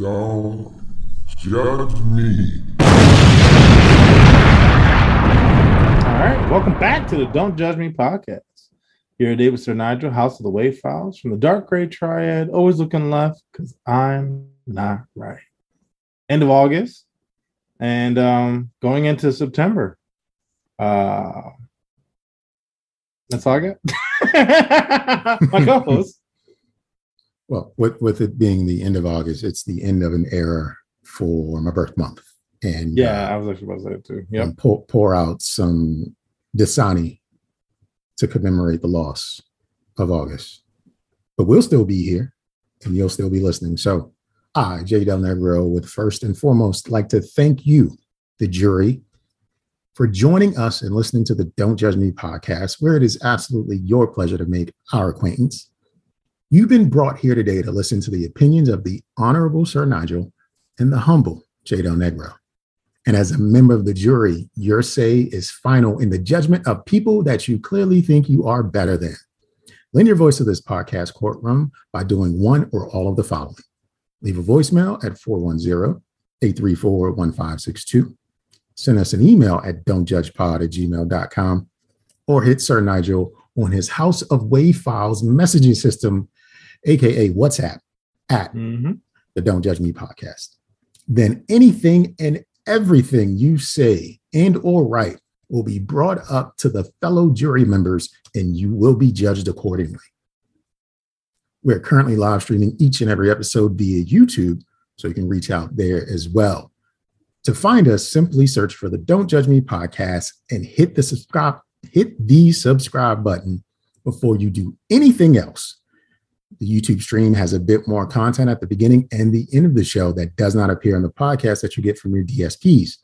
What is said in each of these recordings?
Don't Judge Me. All right, welcome back to the Don't Judge Me podcast. Here today with Sir Nigel, House of the Wave Files, from the Dark Gray Triad, always looking left, because I'm not right. End of August, and going into September. That's all I got. My co-host. Well, with it being the end of August, it's the end of an era for my birth month. And yeah, I was actually about to say it too. Yeah, pour out some Dasani to commemorate the loss of August. But we'll still be here, and you'll still be listening. So I, Jay Del Negro, would first and foremost like to thank you, the jury, for joining us and listening to the Don't Judge Me podcast, where it is absolutely your pleasure to make our acquaintance. You've been brought here today to listen to the opinions of the Honorable Sir Nigel and the humble Jay Del Negro. And as a member of the jury, your say is final in the judgment of people that you clearly think you are better than. Lend your voice to this podcast courtroom by doing one or all of the following. Leave a voicemail at 410-834-1562. Send us an email at don'tjudgepod@gmail.com, or hit Sir Nigel on his House of Wave Files messaging system, aka WhatsApp, at the Don't Judge Me podcast. Then anything and everything you say and or write will be brought up to the fellow jury members, and you will be judged accordingly. We're currently live streaming each and every episode via YouTube, so you can reach out there as well. To find us, simply search for the Don't Judge Me podcast and hit the subscribe button before you do anything else. The YouTube stream has a bit more content at the beginning and the end of the show that does not appear on the podcast that you get from your DSPs.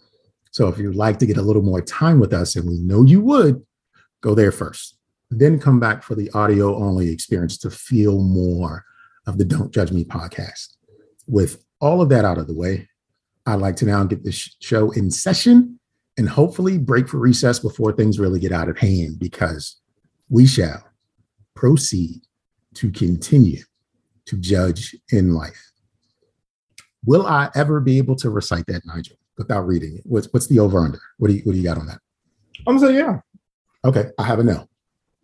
So if you'd like to get a little more time with us, and we know you would, go there first. Then come back for the audio-only experience to feel more of the Don't Judge Me podcast. With all of that out of the way, I'd like to now get this show in session and hopefully break for recess before things really get out of hand, because we shall proceed to continue to judge in life. Will I ever be able to recite that, Nigel, without reading it? What's the over-under? What do you got on that? I'm going to say yeah. Okay, I have a no.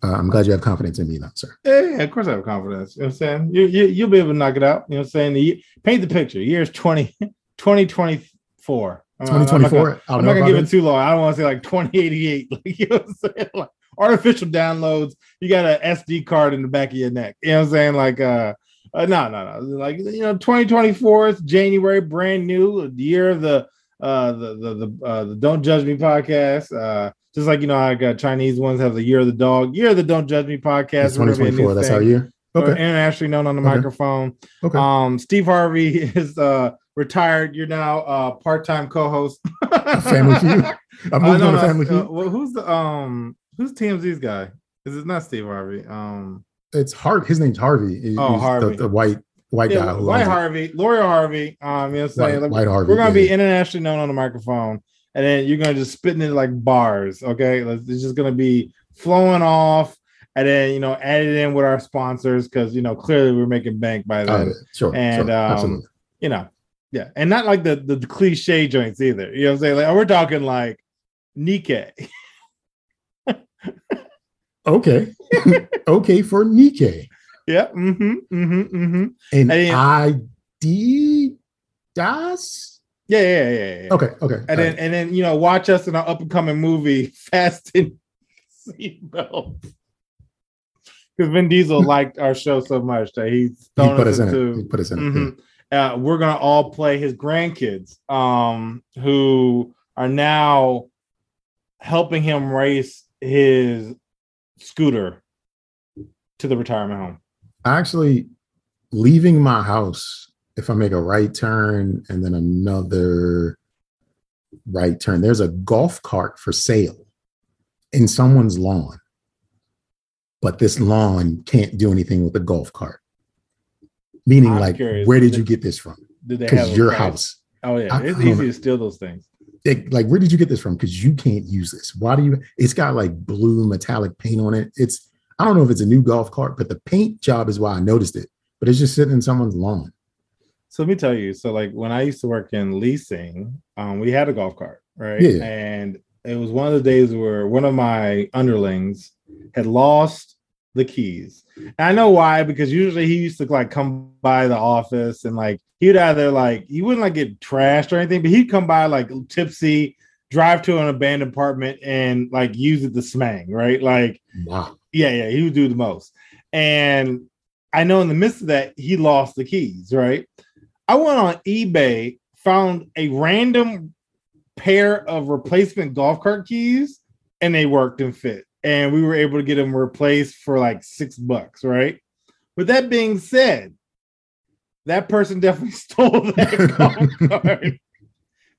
I'm glad you have confidence in me now, sir. Yeah, of course I have confidence. You know what I'm saying? You'll be able to knock it out. You know what I'm saying? Paint the picture. Year's 2024. I'm not gonna give it too long. I don't want to say like 2088. Like, you know what I'm saying? Like artificial downloads. You got an SD card in the back of your neck. You know what I'm saying? Like no. Like, you know, 2024 is January, brand new, the year of the Don't Judge Me podcast. Just like, you know, I got Chinese ones have the year of the dog, year of the Don't Judge Me podcast. 2024, that's our year. Okay. Internationally known on the microphone. Okay. Steve Harvey is retired. You're now part-time co-host. Family Feud. I'm moving on to Family Feud. Well, who's TMZ's guy? Is it not Steve Harvey? It's Harvey. His name's Harvey. He's Harvey, the white guy. White Harvey, Laura Harvey. You know what I'm saying? White Harvey. We're gonna be internationally known on the microphone, and then you're gonna just spitting it like bars. Okay, it's just gonna be flowing off. And then, you know, added in with our sponsors, because, you know, clearly we're making bank by then. Sure. And, sure, absolutely. You know, yeah. And not like the cliche joints either. You know what I'm saying? Like, we're talking like Nikkei. Okay. Okay for Nikkei. Yeah. And Adidas? Yeah. Okay. And then, you know, watch us in our up-and-coming movie, Fast and Seatbelt. Because Vin Diesel liked our show so much that he put us in. Mm-hmm. We're gonna all play his grandkids, who are now helping him race his scooter to the retirement home. Actually, leaving my house, if I make a right turn and then another right turn, there's a golf cart for sale in someone's lawn. But this lawn can't do anything with the golf cart. Meaning, I'm like, curious, where did you get this from? Because your house. Oh, yeah. It's easy to steal those things. Where did you get this from? Because you can't use this. Why do you? It's got like blue metallic paint on it. I don't know if it's a new golf cart, but the paint job is why I noticed it. But it's just sitting in someone's lawn. So let me tell you. So like when I used to work in leasing, we had a golf cart, right? Yeah. And it was one of the days where one of my underlings had lost the keys. And I know why, because usually he used to like come by the office and like he'd either like, he wouldn't like get trashed or anything, but he'd come by like tipsy, drive to an abandoned apartment and like use it to smang, right? Like, wow. Yeah, he would do the most. And I know in the midst of that, he lost the keys, right? I went on eBay, found a random pair of replacement golf cart keys, and they worked and fit. And we were able to get them replaced for like $6, right? With that being said, that person definitely stole that golf cart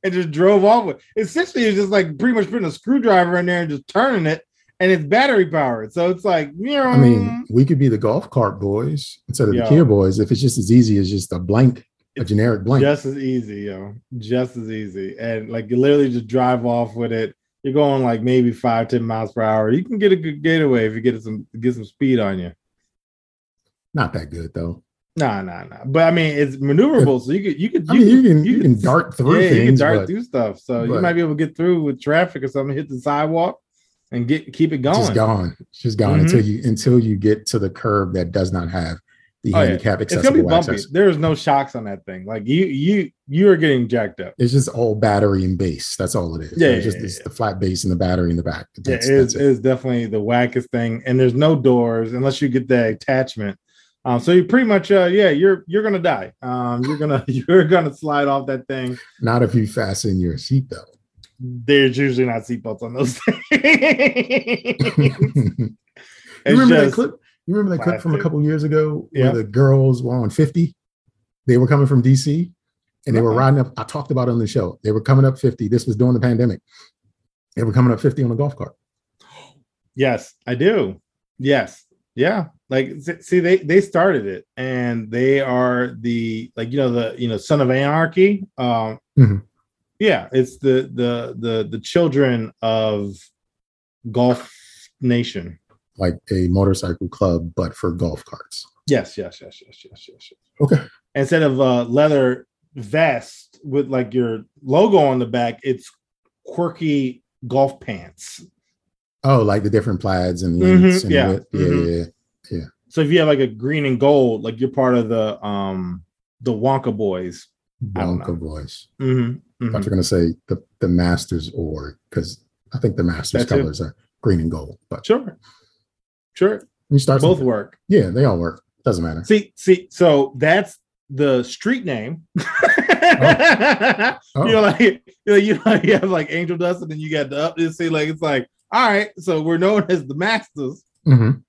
and just drove off with it. Essentially, it's just like pretty much putting a screwdriver in there and just turning it, and it's battery powered. So it's like, you know, I mean, we could be the golf cart boys instead of the Kia boys if it's just as easy as just a generic blank. Just as easy, yo. Just as easy. And like you literally just drive off with it. You're going like maybe 5-10 miles per hour. You can get a good getaway if you get some speed on you. Not that good though. Nah. But I mean, it's maneuverable, so you can dart through things. You can dart through stuff. So you might be able to get through with traffic or something, hit the sidewalk and keep it going. It's just gone mm-hmm. until you get to the curb that does not have the handicap accessible. It's gonna be bumpy. Access. There is no shocks on that thing. Like you are getting jacked up. It's just all battery and base. That's all it is. Yeah, it's the flat base and the battery in the back. It is definitely the wackest thing. And there's no doors unless you get the attachment. So you pretty much, you're gonna die. You're gonna slide off that thing. Not if you fasten your seatbelt. There's usually not seatbelts on those things. You remember that clip from a couple years ago where the girls were on 50? They were coming from DC and they were riding up. I talked about it on the show. They were coming up 50. This was during the pandemic. They were coming up 50 on a golf cart. Yes, I do. Yes. Yeah. Like, see, they started it and they are the Son of Anarchy. Mm-hmm. Yeah. It's the children of Golf Nation. Like a motorcycle club, but for golf carts. Yes. Okay. Instead of a leather vest with like your logo on the back, it's quirky golf pants. Oh, like the different plaids and links. Mm-hmm. Yeah. So if you have like a green and gold, like you're part of the Wonka Boys. Wonka Boys. Mm-hmm. I thought you were going to say the Masters org, because I think the Masters colors are green and gold. But sure. You start both something. Work. Yeah, they all work. Doesn't matter. See, so that's the street name. Oh. You know, you have like Angel Dust, and then you got the up. You see, like it's like, all right, so we're known as the Masters on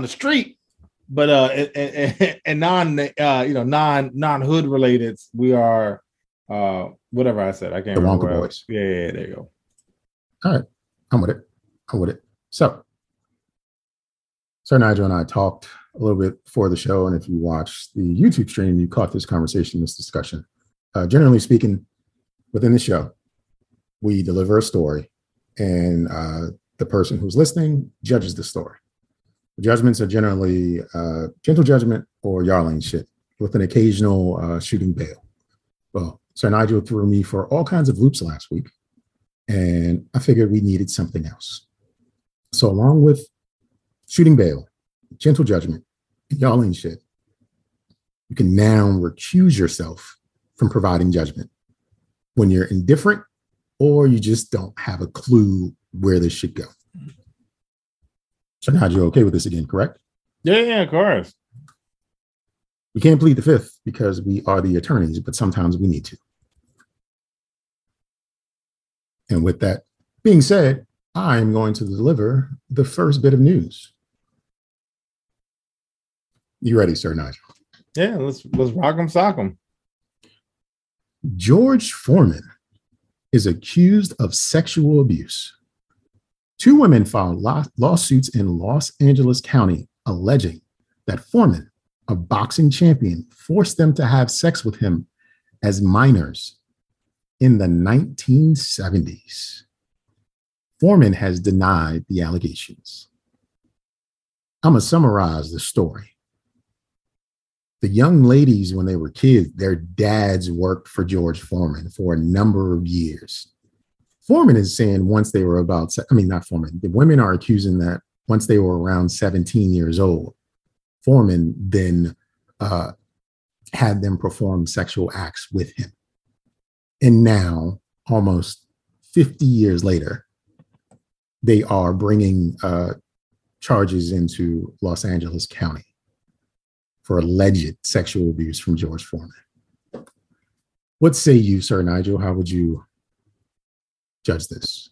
the street, but and non-hood related, we are whatever I said. I can't remember. The Wonka Boys. Yeah, there you go. All right, I'm with it. So. Sir Nigel and I talked a little bit before the show, and if you watched the YouTube stream, you caught this conversation, this discussion. Generally speaking, within the show, we deliver a story, and the person who's listening judges the story. The judgments are generally gentle judgment or yarling shit, with an occasional shooting bail. Well, Sir Nigel threw me for all kinds of loops last week, and I figured we needed something else. So along with shooting bail, gentle judgment, y'all ain't shit, you can now recuse yourself from providing judgment when you're indifferent or you just don't have a clue where this should go. So now you're okay with this again, correct? Yeah, of course. We can't plead the fifth because we are the attorneys, but sometimes we need to. And with that being said, I am going to deliver the first bit of news. You ready, Sir Nigel? Yeah, let's rock 'em, sock 'em. George Foreman is accused of sexual abuse. Two women filed lawsuits in Los Angeles County alleging that Foreman, a boxing champion, forced them to have sex with him as minors in the 1970s. Foreman has denied the allegations. I'm going to summarize the story. the young ladies, when they were kids, their dads worked for George Foreman for a number of years. Foreman is saying once they were about, I mean, not Foreman, the women are accusing that once they were around 17 years old, Foreman then had them perform sexual acts with him. And now, almost 50 years later, they are bringing charges into Los Angeles County for alleged sexual abuse from George Foreman. What say you, Sir Nigel? How would you judge this?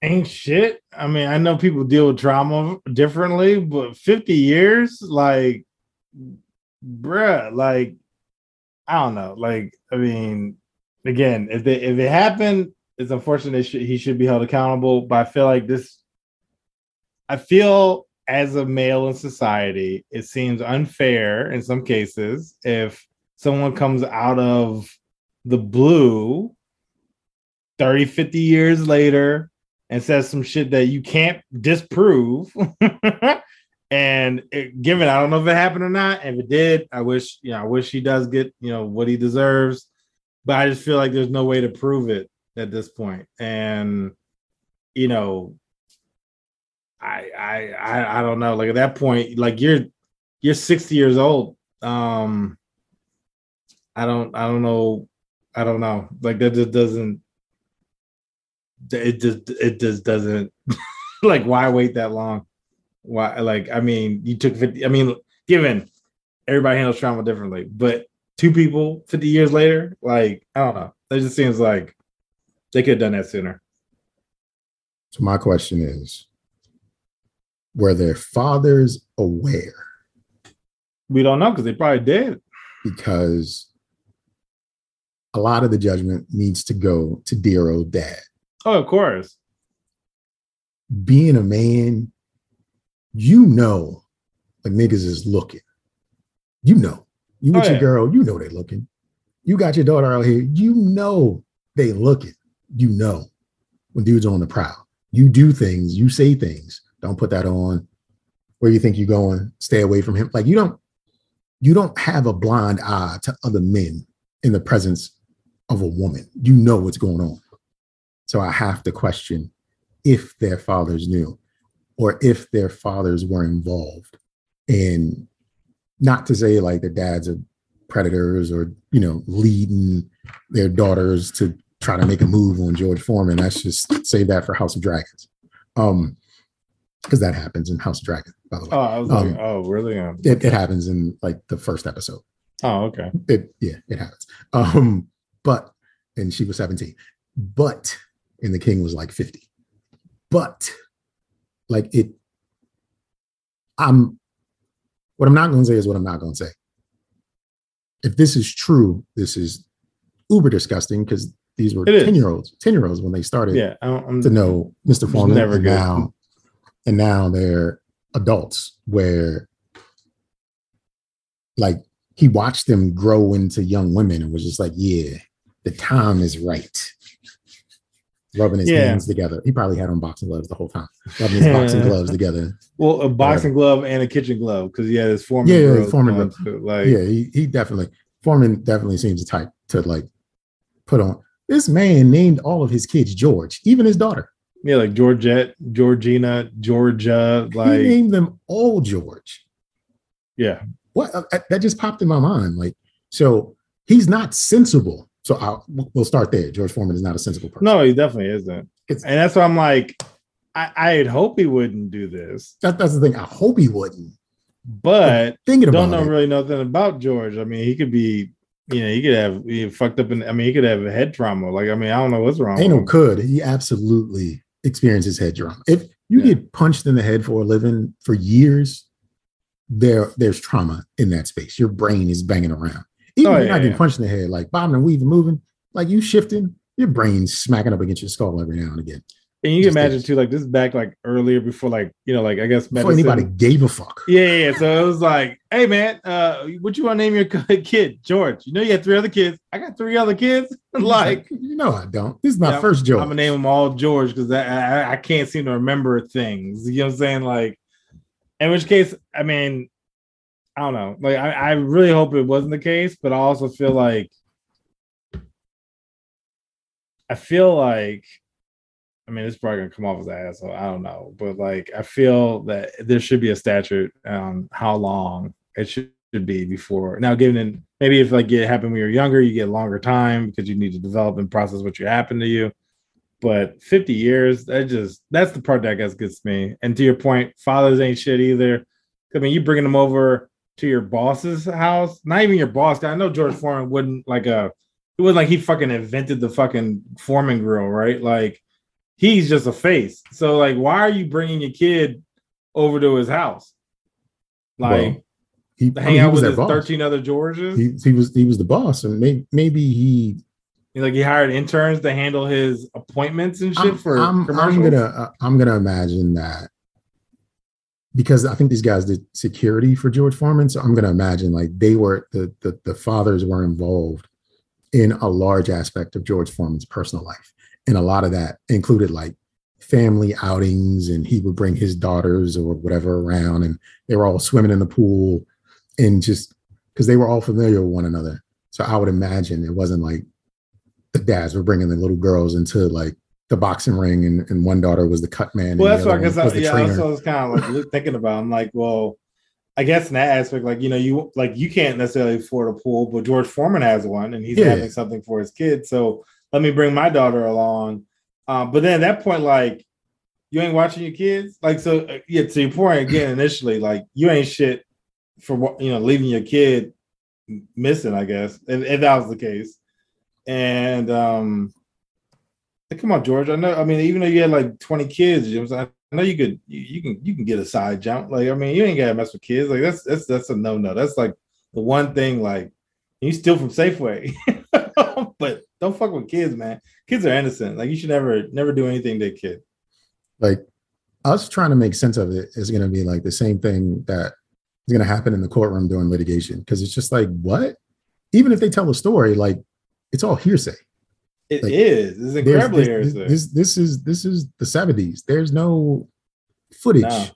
Ain't shit. I mean, I know people deal with trauma differently, but 50 years, like, bruh, like, I don't know. Like, I mean, again, if it happened, it's unfortunate. He should be held accountable, but I feel like this, I feel as a male in society, it seems unfair in some cases if someone comes out of the blue 30, 50 years later and says some shit that you can't disprove. And given, I don't know if it happened or not. If it did, I wish he does get, what he deserves. But I just feel like there's no way to prove it at this point. And, I don't know. Like at that point, like you're 60 years old. I don't know. Like that just doesn't. It just doesn't. Like why wait that long? Why? Like I mean, you took 50. I mean, given everybody handles trauma differently, but two people 50 years later, like I don't know. That just seems like they could have done that sooner. So my question is, were their fathers aware? We don't know because they probably did. Because a lot of the judgment needs to go to dear old dad. Oh, of course. Being a man, like niggas is looking. You with your girl, they looking. You got your daughter out here, they looking. When dudes are on the prowl, you do things, you say things. Don't put that on. Where you think you're going, stay away from him. Like you don't have a blind eye to other men in the presence of a woman. You know what's going on. So I have to question if their fathers knew or if their fathers were involved. And not to say like the dads are predators or, leading their daughters to try to make a move on George Foreman. Let's just save that for House of Dragons. Because that happens in House of Dragons, by the way. Oh, I was like, really? It happens in like the first episode. Oh, okay. It happens. And she was 17. But, and the king was like 50. But, like it, what I'm not going to say is what I'm not going to say. If this is true, this is uber disgusting because these were 10-year-olds when they started to know Mr. Foreman. Never good. And now they're adults where like he watched them grow into young women and was just like, yeah, the time is right. Rubbing his hands together. He probably had on boxing gloves the whole time. Rubbing his boxing gloves together. Well, a boxing glove and a kitchen glove because he had his Foreman. He definitely, Foreman seems the type to like put on. This man named all of his kids George, even his daughter. Yeah, like Georgette, Georgina, Georgia. Like he named them all George. Yeah. What? That just popped in my mind. Like, so he's not sensible. So we'll start there. George Foreman is not a sensible person. No, he definitely isn't. And that's why I'm like, I'd hope he wouldn't do this. That's the thing. I hope he wouldn't. But really nothing about George. I mean, he could be, he fucked up. He could have a head trauma. Like, I don't know what's wrong. He absolutely experiences head trauma. If you get punched in the head for a living for years, there's trauma in that space. Your brain is banging around. Even if you're not getting punched in the head, like bobbing and weaving, moving, like you shifting, your brain's smacking up against your skull every now and again. And you can imagine too, like this is back like earlier before, like, like I guess medicine. Before anybody gave a fuck. Yeah. So it was like, hey man, what you want to name your kid? George. You had three other kids. I got three other kids. Like, I don't. This is my first George. I'm gonna name them all George because I can't seem to remember things. You know what I'm saying? Like, in which case, I don't know. Like, I really hope it wasn't the case, but I also feel like I mean, it's probably going to come off as an asshole. I don't know. But, like, I feel that there should be a statute on how long it should be before. Now, given maybe if, like, it happened when you're younger, you get longer time because you need to develop and process what happened to you. But 50 years, that's the part that gets me. And to your point, fathers ain't shit either. I mean, you bringing them over to your boss's house. Not even your boss. I know George Foreman wouldn't, like, it wasn't like he fucking invented the fucking Foreman grill, right? Like, he's just a face. So, like, why are you bringing your kid over to his house? Like, well, he was his boss. 13 other Georges? He was the boss, and maybe he hired interns to handle his appointments and shit for commercials. I'm gonna imagine that, because I think these guys did security for George Foreman, so I'm gonna imagine like they were the fathers were involved in a large aspect of George Foreman's personal life. And a lot of that included like family outings, and he would bring his daughters or whatever around, and they were all swimming in the pool, and just because they were all familiar with one another. So I would imagine it wasn't like the dads were bringing the little girls into like the boxing ring, and one daughter was the cut man. Well, that's what I was kind of like thinking about. I'm like, well, I guess in that aspect, like, you know, you can't necessarily afford a pool, but George Foreman has one, and he's having something for his kids. So let me bring my daughter along. But then at that point, like, you ain't watching your kids. Like, so to your point again, initially, like, you ain't shit for, you know, leaving your kid missing, I guess, if that was the case. And come on, George. I know. I mean, even though you had like 20 kids, you know what I'm saying? I know you can get a side jump. Like, I mean, you ain't gotta mess with kids. Like, that's a no. That's like the one thing. Like, you steal from Safeway. But don't fuck with kids, man. Kids are innocent. Like, you should never do anything to a kid. Like, us trying to make sense of it is going to be like the same thing that is going to happen in the courtroom during litigation, because it's just like, what? Even if they tell a story, like, it's all hearsay. It like, is. It's incredibly hearsay. This is the 70s. There's no footage. No.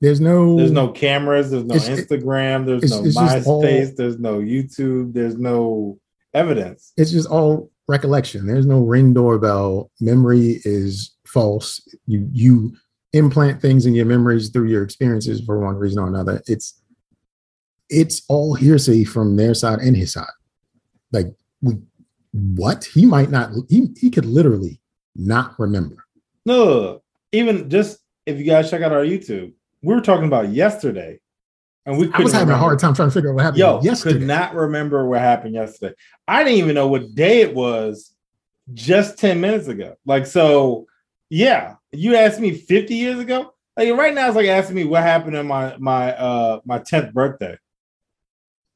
There's no cameras. There's no Instagram. There's no MySpace. There's no YouTube. There's no evidence. It's just all recollection. There's no ring doorbell. Memory is false. You implant things in your memories through your experiences for one reason or another. It's all hearsay from their side and his side. Like, what? He might not. He could literally not remember. No, even just if you guys check out our YouTube, we were talking about yesterday. And I was having a hard time trying to figure out what happened yesterday. Could not remember what happened yesterday. I didn't even know what day it was just 10 minutes ago. Like, so, yeah, you asked me 50 years ago. Like, right now, it's like asking me what happened on my 10th birthday.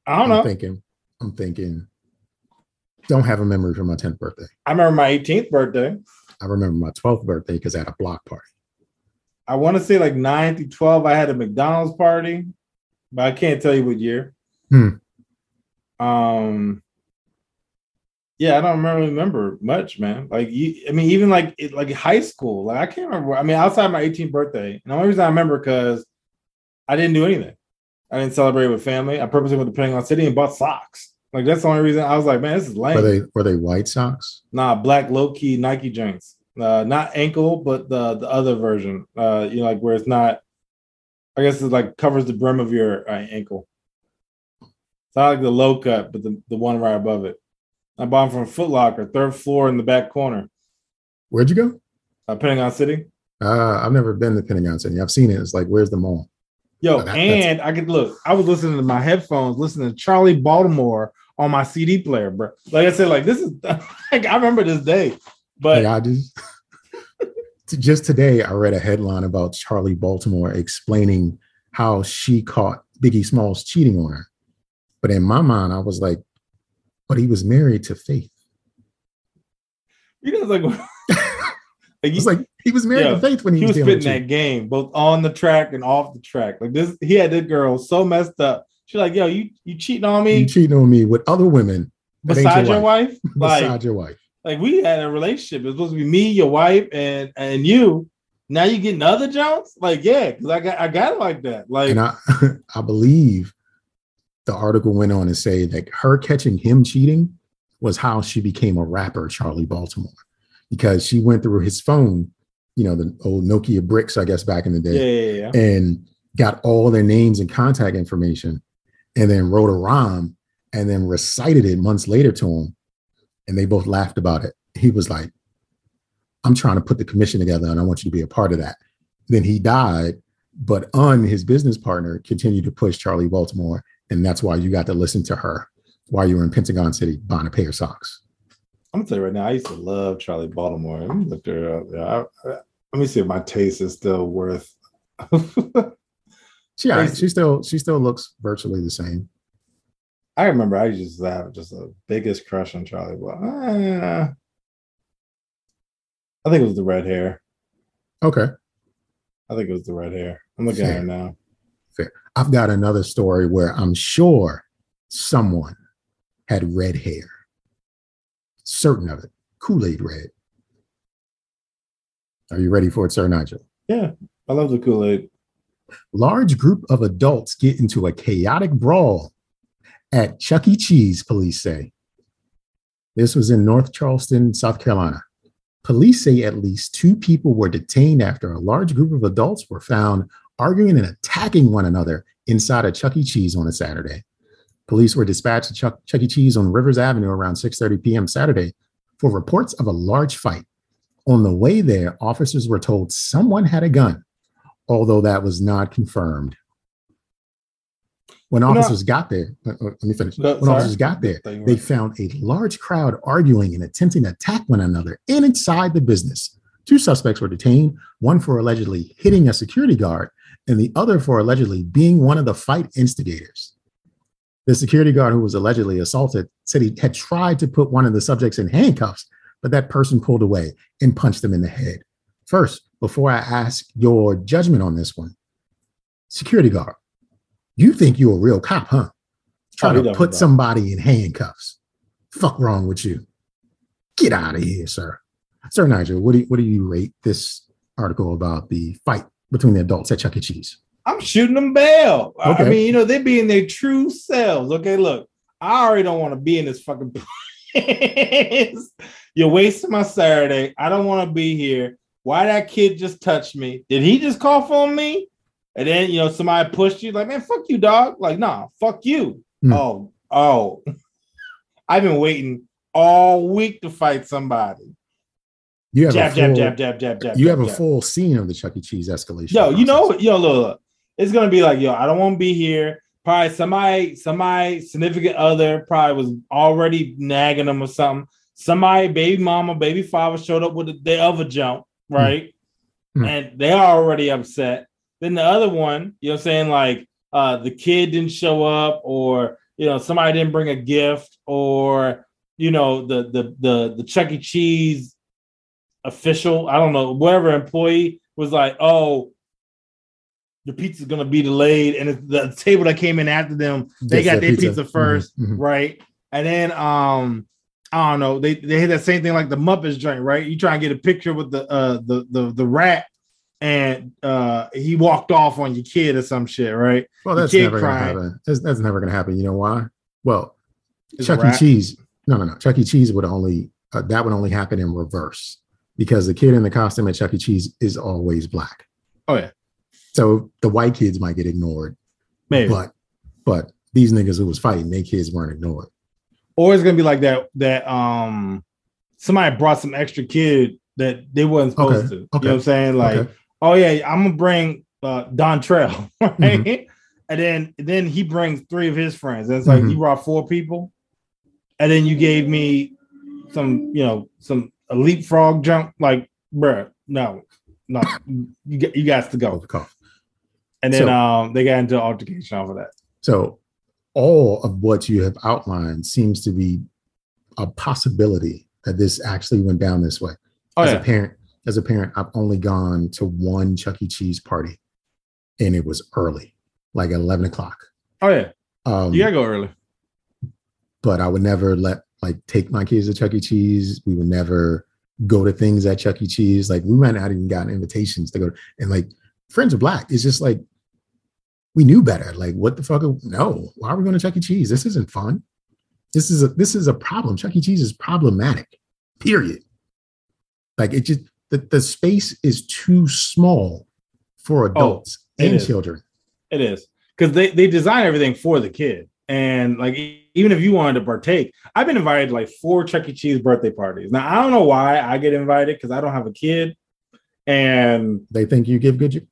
I don't know. I'm thinking. Don't have a memory for my 10th birthday. I remember my 18th birthday. I remember my 12th birthday because I had a block party. I want to say like 9 through 12, I had a McDonald's party. But I can't tell you what year. Yeah, I don't remember much, man. Like, even like high school. Like, I can't remember. I mean, outside my 18th birthday, and the only reason I remember because I didn't do anything. I didn't celebrate with family. I purposely went to Pentagon City and bought socks. Like, that's the only reason I was like, man, this is lame. Were they white socks? Nah, black low key Nike joints. Not ankle, but the other version. You know, like where it's not. I guess it like covers the brim of your ankle. It's not like the low cut, but the one right above it. I bought them from Foot Locker, 3rd floor in the back corner. Where'd you go? Pentagon City. I've never been to Pentagon City. I've seen it. It's like, where's the mall? Yo, I was listening to my headphones, listening to Charlie Baltimore on my CD player, bro. Like I said, like this is like I remember this day, but yeah, I just. Just today, I read a headline about Charlie Baltimore explaining how she caught Biggie Smalls cheating on her. But in my mind, I was like, but he was married to Faith. You know, he was married to Faith when he was spitting that game, both on the track and off the track. Like this, he had this girl so messed up. She's like, yo, you cheating on me? You cheating on me with other women. Besides your wife? Besides your wife. Like, we had a relationship. It was supposed to be me, your wife, and you. Now you getting other Jones? Like, yeah, because I got it like that. Like, and I believe the article went on to say that her catching him cheating was how she became a rapper, Charlie Baltimore, because she went through his phone, you know, the old Nokia bricks, I guess, back in the day, and got all their names and contact information, and then wrote a rhyme and then recited it months later to him. And they both laughed about it. He was like, I'm trying to put the commission together and I want you to be a part of that. Then he died, but his business partner continued to push Charlie Baltimore. And that's why you got to listen to her while you were in Pentagon City buying a pair of socks. I'm gonna tell you right now, I used to love Charlie Baltimore. Let me look her up. Let me see if my taste is still worth. She still looks virtually the same. I remember I used to have just the biggest crush on Charlie Baltimore. I think it was the red hair. Okay. I'm looking at her now. Fair. I've got another story where I'm sure someone had red hair. Certain of it. Kool-Aid red. Are you ready for it, Sir Nigel? Yeah. I love the Kool-Aid. Large group of adults get into a chaotic brawl at Chuck E. Cheese, police say. This was in North Charleston, South Carolina. Police say at least 2 people were detained after a large group of adults were found arguing and attacking one another inside a Chuck E. Cheese on a Saturday. Police were dispatched to Chuck E. Cheese on Rivers Avenue around 6:30 p.m. Saturday for reports of a large fight. On the way there, officers were told someone had a gun, although that was not confirmed. When officers got there, they found a large crowd arguing and attempting to attack one another inside the business. 2 suspects were detained, one for allegedly hitting a security guard and the other for allegedly being one of the fight instigators. The security guard who was allegedly assaulted said he had tried to put one of the subjects in handcuffs, but that person pulled away and punched them in the head. First, before I ask your judgment on this one, security guard, you think you're a real cop, huh? Trying to put somebody in handcuffs. Fuck wrong with you. Get out of here, sir. Sir Nigel, what do you rate this article about the fight between the adults at Chuck E. Cheese? I'm shooting them bail. Okay. I mean, you know, they're being their true selves. Okay, look, I already don't want to be in this fucking place. You're wasting my Saturday. I don't want to be here. Why that kid just touched me? Did he just cough on me? And then, you know, somebody pushed you like, man, fuck you, dog. Like, nah, fuck you. Mm. Oh, I've been waiting all week to fight somebody. You have a full scene of the Chuck E. Cheese escalation. Look, it's going to be like, I don't want to be here. Probably somebody significant other probably was already nagging them or something. Somebody, baby mama, baby father showed up with the other jump, right? Mm. And they are already upset. Then the other one, you know what I'm saying, like the kid didn't show up, or you know, somebody didn't bring a gift, or you know, the Chuck E. Cheese official, I don't know, whatever employee was like, oh, the pizza's gonna be delayed, and it's the table that came in after them, they got their pizza first, mm-hmm. right? And then I don't know, they hit that same thing like the Muppets joint, right? You try and get a picture with the rat. And he walked off on your kid or some shit, right? Well, that's never going to happen. That's never going to happen. You know why? Well, Chuck E. Cheese would only, that would only happen in reverse, because the kid in the costume at Chuck E. Cheese is always black. Oh, yeah. So the white kids might get ignored. Maybe. But these niggas who was fighting, their kids weren't ignored. Or it's going to be like that somebody brought some extra kid that they wasn't supposed to. You know what I'm saying? Like, oh yeah, I'm gonna bring Dontrell, right? Mm-hmm. And then he brings 3 of his friends. And it's like, mm-hmm. you brought 4 people, and then you gave me some elite frog jump. Like, bruh, no, you got to go. And then they got into altercation over that. So all of what you have outlined seems to be a possibility that this actually went down this way. Oh, As a parent, I've only gone to one Chuck E. Cheese party, and it was early, like 11 o'clock. Oh, yeah. You got to go early. But I would never take my kids to Chuck E. Cheese. We would never go to things at Chuck E. Cheese. Like, we might not even gotten invitations to go. And, friends are black. It's just like, we knew better. Like, what the fuck? No, why are we going to Chuck E. Cheese? This isn't fun. This is a problem. Chuck E. Cheese is problematic, period. Like, it just, the space is too small for adults and children. It is, because they design everything for the kid. And like, even if you wanted to partake, I've been invited to like 4 Chuck E. Cheese birthday parties. Now, I don't know why I get invited, because I don't have a kid. And they think you give good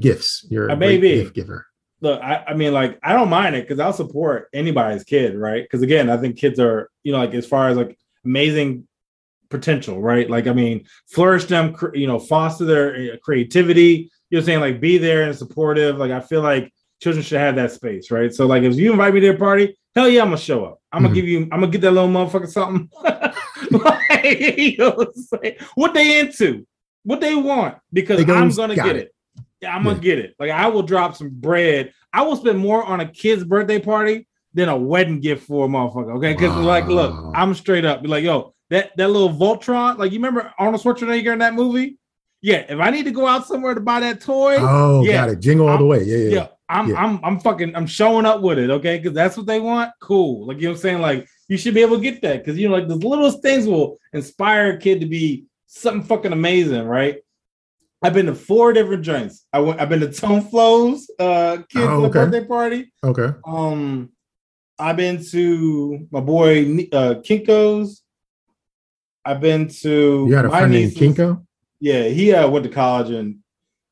gifts. You're a great gift giver. Look, I mean, like, I don't mind it, because I'll support anybody's kid, right? Because again, I think kids are, you know, like, as far as like amazing potential, right? Like, I mean, flourish them, you know, foster their creativity. You know what I'm saying? Like, be there and supportive. Like, I feel like children should have that space, right? So, like, if you invite me to a party, hell yeah, I'm gonna show up. I'm gonna give you, I'm gonna get that little motherfucker something. Like, you know what I'm saying? What they into, what they want, because I'm gonna get it. Yeah, I'm gonna get it. Like, I will drop some bread. I will spend more on a kid's birthday party than a wedding gift for a motherfucker. Okay, because like, look, I'm straight up be like, yo, that little Voltron. Like, you remember Arnold Schwarzenegger in that movie? Yeah. If I need to go out somewhere to buy that toy, got it. Jingle all the way. Yeah. I'm showing up with it. Okay, because that's what they want. Cool. Like, you know what I'm saying? Like, you should be able to get that, because, you know, like, those little things will inspire a kid to be something fucking amazing, right? I've been to 4 different joints. I've been to Tone Flows, kids' birthday party. Okay. I've been to my boy Kinko's. I've been to. You had a friend named Kinko? Yeah, he went to college, and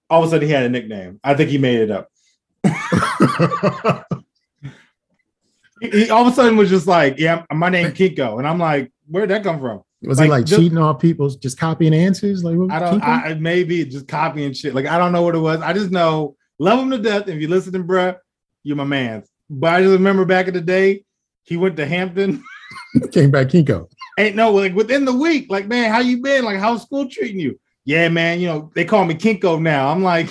all of a sudden he had a nickname. I think he made it up. he all of a sudden was just like, "Yeah, my name Kinko," and I'm like, "Where'd that come from?" Was he like cheating on people, just copying answers? Like, what, I don't. Maybe just copying shit. Like, I don't know what it was. I just know, love him to death. If you're listening, bruh, you're my man. But I just remember back in the day, he went to Hampton, came back Kinko. Ain't no, like, within the week. Like, man, how you been? Like, how's school treating you? Yeah, man. You know, they call me Kinko now. I'm like,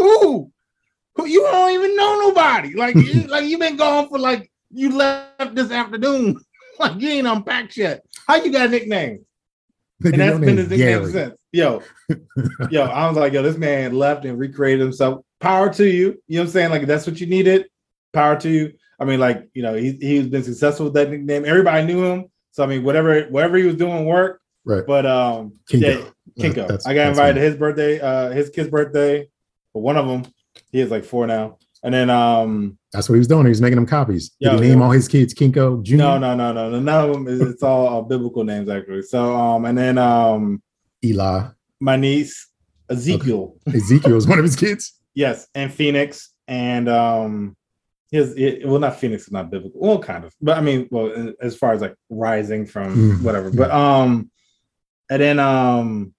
ooh, you don't even know nobody. Like, like, you been gone for like, you left this afternoon. Like, you ain't unpacked yet. How you got a nickname? And that's been his nickname since. Yo, I was like, yo, this man left and recreated himself. Power to you. You know what I'm saying? Like, that's what you needed. Power to you. I mean, like, you know, he's been successful with that nickname. Everybody knew him. So, I mean, whatever he was doing worked. Right. But Kinko. Yeah, Kinko. I got invited to his birthday, his kid's birthday. But one of them, he has like 4 now. And then that's what he was doing. He was making them copies. Did he name all his kids Kinko Jr.? No. None of them. It's all biblical names, actually. So and then Eli, my niece Ezekiel. Okay. Ezekiel is one of his kids. Yes, and Phoenix, and not Phoenix is not biblical. Well, kind of, but I mean, well, as far as like rising from whatever. But and then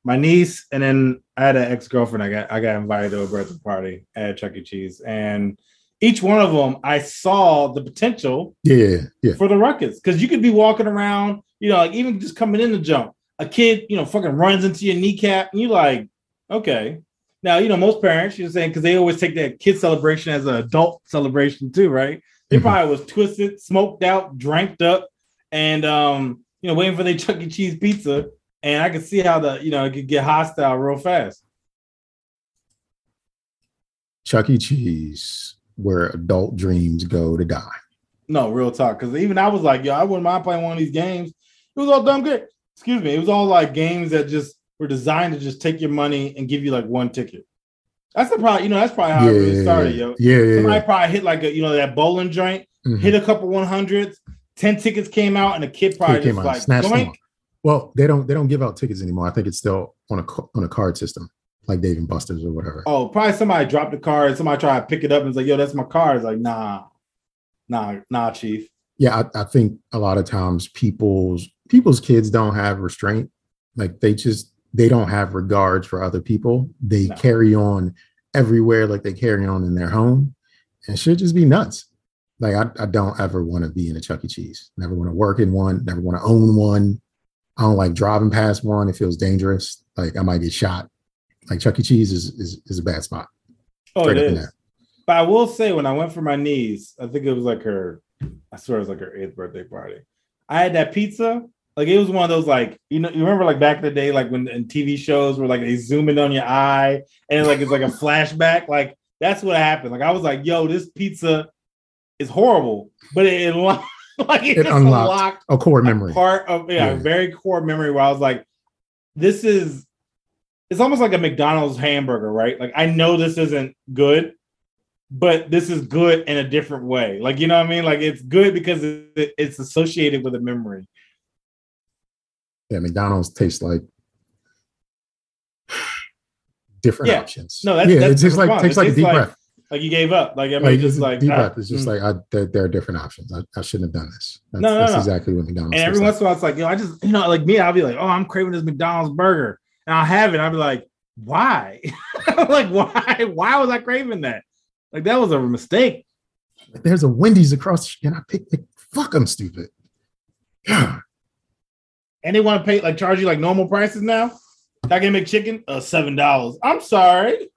my niece, and then I had an ex-girlfriend. I got invited to a birthday party at Chuck E. Cheese, and each one of them, I saw the potential for the ruckus. Because you could be walking around, you know, like even just coming in the jump, a kid, you know, fucking runs into your kneecap, and you're like, okay. Now, you know, most parents, you're saying, because they always take that kid celebration as an adult celebration too, right? They probably was twisted, smoked out, dranked up, and you know, waiting for their Chuck E. Cheese pizza. And I could see how it could get hostile real fast. Chuck E. Cheese, where adult dreams go to die. No, real talk. Because even I was like, yo, I wouldn't mind playing one of these games. It was all dumb good. Excuse me. It was all like games that just were designed to just take your money and give you like one ticket. That's probably how it really started, yo. Yeah. Somebody probably hit like that bowling joint, hit a couple 100s, 10 tickets came out, and the kid probably just like, doink. Well, they don't give out tickets anymore. I think it's still on a card system, like Dave and Buster's or whatever. Oh, probably somebody dropped the card. Somebody tried to pick it up and was like, "Yo, that's my card." It's like, nah, chief. Yeah, I think a lot of times people's kids don't have restraint. Like they don't have regard for other people. They carry on everywhere, like they carry on in their home, and should just be nuts. Like I don't ever want to be in a Chuck E. Cheese. Never want to work in one. Never want to own one. I don't like driving past one. It feels dangerous. Like I might get shot. Like Chuck E. Cheese is a bad spot. Oh, straight it is. But I will say, when I went for my niece, I think it was like her 8th birthday party. I had that pizza. Like it was one of those, like, you know, you remember like back in the day, like when in TV shows were like they zoom in on your eye and it's like a flashback. Like That's what happened. Like I was like, yo, this pizza is horrible, but it unlocked a core memory. A very core memory where I was like, this is, it's almost like a McDonald's hamburger, right? Like I know this isn't good, but this is good in a different way. Like, you know what I mean? Like it's good because it's associated with a memory. Yeah, McDonald's tastes like different options. No, that's just like takes like a deep breath. Like you gave up. Like I mean, like, just like deep breath. It's just there are different options. I shouldn't have done this. That's exactly what McDonald's. And every once in a while, it's like, you know, I just, you know, like me, I'll be like, oh, I'm craving this McDonald's burger, and I'll have it. I'll be like, why? Like why was I craving that? Like that was a mistake. Like, there's a Wendy's across the street, and I picked it. Fuck, I'm stupid. Yeah. And they want to pay, like, charge you like normal prices now. I can make chicken $7. I'm sorry.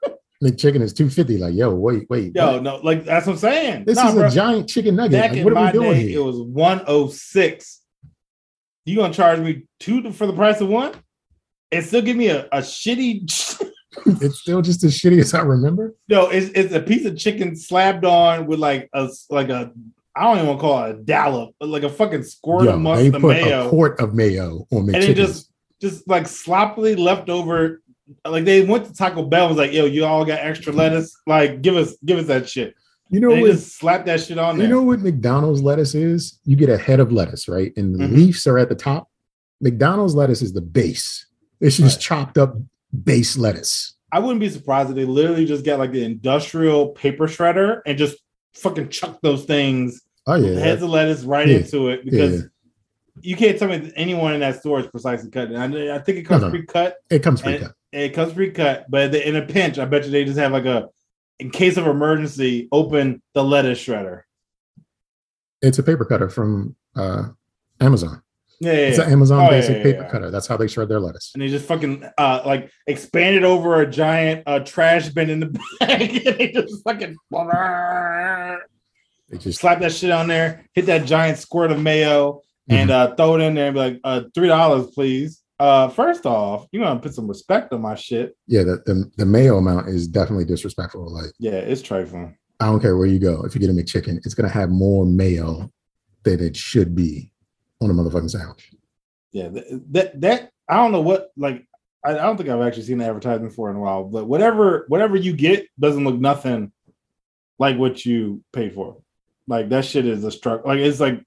McChicken is $2.50. Like, yo, wait. Yo, what? No, like that's what I'm saying. This is a giant chicken nugget. Back like, what are we doing here? It was $1.06. You gonna charge me $2 for the price of one? And still give me a shitty. It's still just as shitty as I remember. No, it's a piece of chicken slapped on with like a. I don't even want to call it a dollop, but like a fucking squirt amongst the mayo. A quart of mayo on the chicken. And it just like sloppily left over. Like they went to Taco Bell and was like, yo, you all got extra lettuce? Like, give us that shit. You know what? Just slap that shit on there. You know what McDonald's lettuce is? You get a head of lettuce, right? And the leaves are at the top. McDonald's lettuce is the base. It's just chopped up base lettuce. I wouldn't be surprised if they literally just got like the industrial paper shredder and just fucking chuck those things with heads of lettuce into it because you can't tell me that anyone in that store is precisely cutting. I think it comes pre-cut. It comes pre-cut, but in a pinch, I bet you they just have like a, in case of emergency, open the lettuce shredder. It's a paper cutter from Amazon. It's an Amazon basic paper cutter. That's how they shred their lettuce. And they just fucking like expand it over a giant trash bin in the back. And they just fucking slap that shit on there, hit that giant squirt of mayo, and throw it in there and be like, $3, please. First off, you're gonna put some respect on my shit. Yeah, the mayo amount is definitely disrespectful. Like, yeah, it's trifling. I don't care where you go. If you get a McChicken, it's gonna have more mayo than it should be on a motherfucking sandwich. Yeah, that I don't know what, like I don't think I've actually seen the advertisement for in a while, but whatever you get doesn't look nothing like what you paid for. Like that shit is a struggle. Like it's like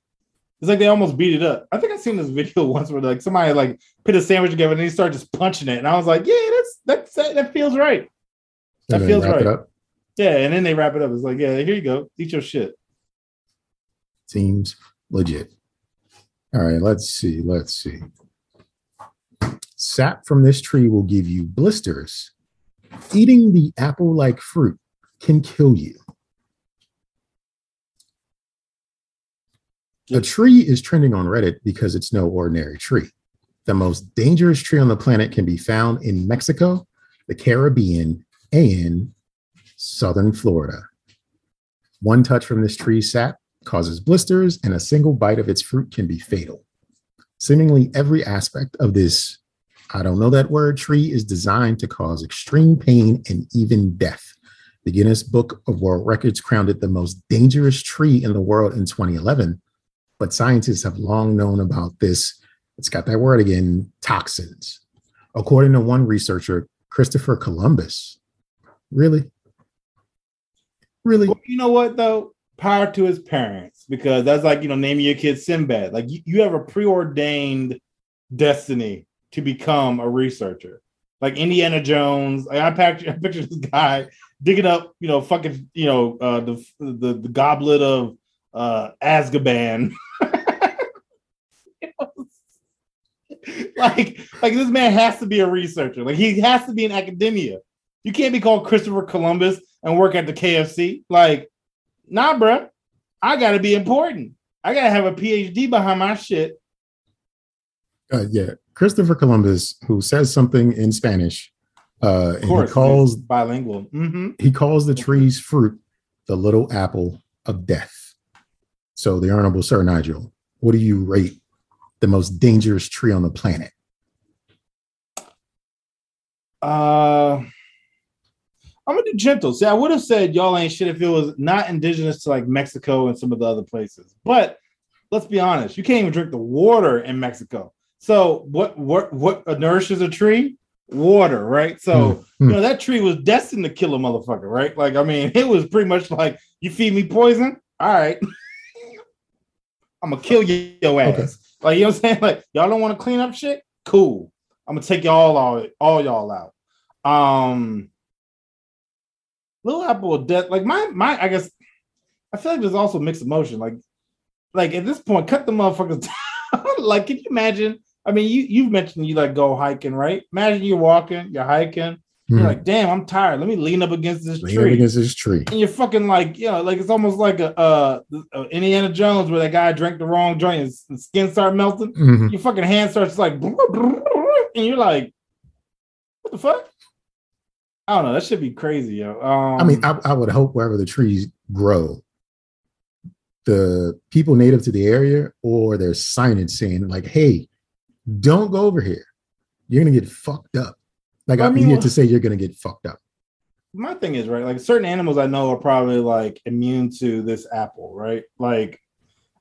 they almost beat it up. I think I've seen this video once where like somebody like put a sandwich together and he started just punching it, and I was like, yeah, that feels right. That feels right. Yeah, and then they wrap it up. It's like, yeah, here you go, eat your shit. Seems legit. All right, let's see. Sap from this tree will give you blisters. Eating the apple-like fruit can kill you. A tree is trending on Reddit because it's no ordinary tree. The most dangerous tree on the planet can be found in Mexico, the Caribbean, and southern Florida. One touch from this tree sap causes blisters, and a single bite of its fruit can be fatal. Seemingly every aspect of this, I don't know that word, tree is designed to cause extreme pain and even death. The Guinness Book of World Records crowned it the most dangerous tree in the world in 2011, but scientists have long known about this, it's got that word again, toxins. According to one researcher, Christopher Columbus. Really? Really? Well, you know what, though? Power to his parents, because that's like, you know, naming your kid Sinbad. Like you have a preordained destiny to become a researcher, like Indiana Jones. Like, I picture this guy digging up, you know, fucking, you know, the goblet of Azkaban. like this man has to be a researcher. Like he has to be in academia. You can't be called Christopher Columbus and work at the KFC. Like, nah, bro, I gotta be important. I gotta have a PhD behind my shit. Yeah, Christopher Columbus, who says something in Spanish, and he calls bilingual. Mm-hmm. He calls the tree's fruit the little apple of death. So, the Honorable Sir Nigel, what do you rate the most dangerous tree on the planet? I'm gonna do gentle. See, I would have said y'all ain't shit if it was not indigenous to like Mexico and some of the other places. But let's be honest, you can't even drink the water in Mexico. So what nourishes a tree? Water, right? So you know that tree was destined to kill a motherfucker, right? Like, I mean, it was pretty much like, you feed me poison, all right, I'm gonna kill your ass. Okay. Like, you know what I'm saying? Like, y'all don't want to clean up shit? Cool. I'm gonna take y'all all y'all out. Little Apple death, like my I guess I feel like there's also mixed emotion. Like at this point, cut the motherfuckers down. Like, can you imagine? I mean, you've mentioned you like go hiking, right? Imagine you're walking, you're hiking. You're like, damn, I'm tired. Let me lean up against this tree. Lean up against this tree. And you're fucking like, you know, like it's almost like a Indiana Jones where that guy drank the wrong joint and the skin started melting. Mm-hmm. Your fucking hand starts like, and you're like, what the fuck? I don't know. That should be crazy, yo. I mean, I would hope wherever the trees grow, the people native to the area or their signage saying like, hey, don't go over here. You're going to get fucked up. Like, I mean, to say you're going to get fucked up. My thing is, right, like certain animals I know are probably like immune to this apple, right? Like,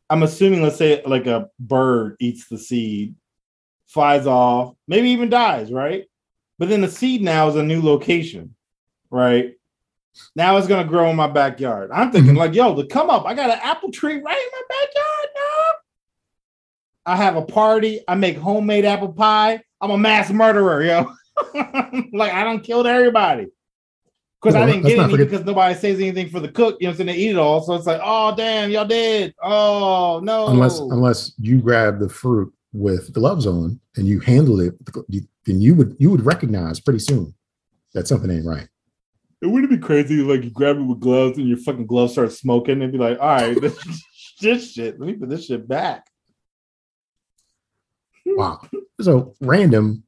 I'm assuming, let's say like a bird eats the seed, flies off, maybe even dies, right? But then the seed now is a new location, right? Now it's going to grow in my backyard. I'm thinking like, yo, to come up, I got an apple tree right in my backyard, dog. I have a party. I make homemade apple pie. I'm a mass murderer, yo. Like, I don't kill everybody because I didn't get any because nobody says anything for the cook. You know, so they eat it all. So it's like, oh damn, y'all did. Oh no. Unless you grab the fruit with gloves on and you handle it, then you would recognize pretty soon that something ain't right. It wouldn't be crazy like you grab it with gloves and your fucking gloves start smoking and be like, all right, this shit. Let me put this shit back. Wow. So random.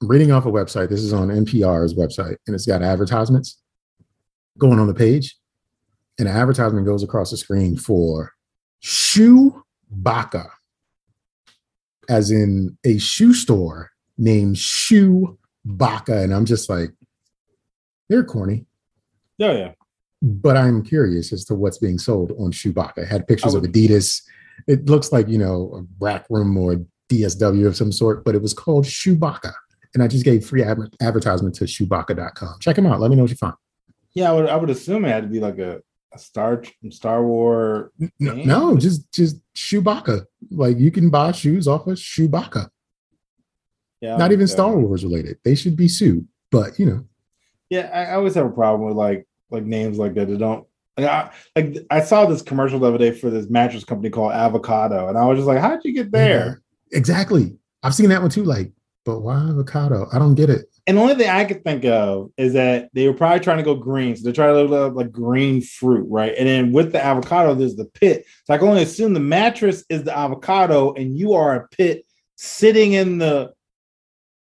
I'm reading off a website. This is on NPR's website, and it's got advertisements going on the page. And an advertisement goes across the screen for Shoebacca, as in a shoe store named Shoebacca. And I'm just like, they're corny. Oh, yeah. But I'm curious as to what's being sold on Shoebacca. It had pictures of Adidas. It looks like, you know, a rack room or DSW of some sort, but it was called Shoebacca. And I just gave free advertisement to Shoebacca.com. Check them out. Let me know what you find. Yeah, I would assume it had to be like a Star Wars. No, just Shoebacca. Like, you can buy shoes off of Shoebacca. Yeah, not even Star Wars related. They should be sued, but you know. Yeah, I always have a problem with like names like that. They don't. I saw this commercial the other day for this mattress company called Avocado, and I was just like, how'd you get there? Yeah, exactly. I've seen that one too. Like, but why avocado? I don't get it. And the only thing I could think of is that they were probably trying to go green. So they're trying to look like green fruit, right? And then with the avocado, there's the pit. So I can only assume the mattress is the avocado and you are a pit sitting in the,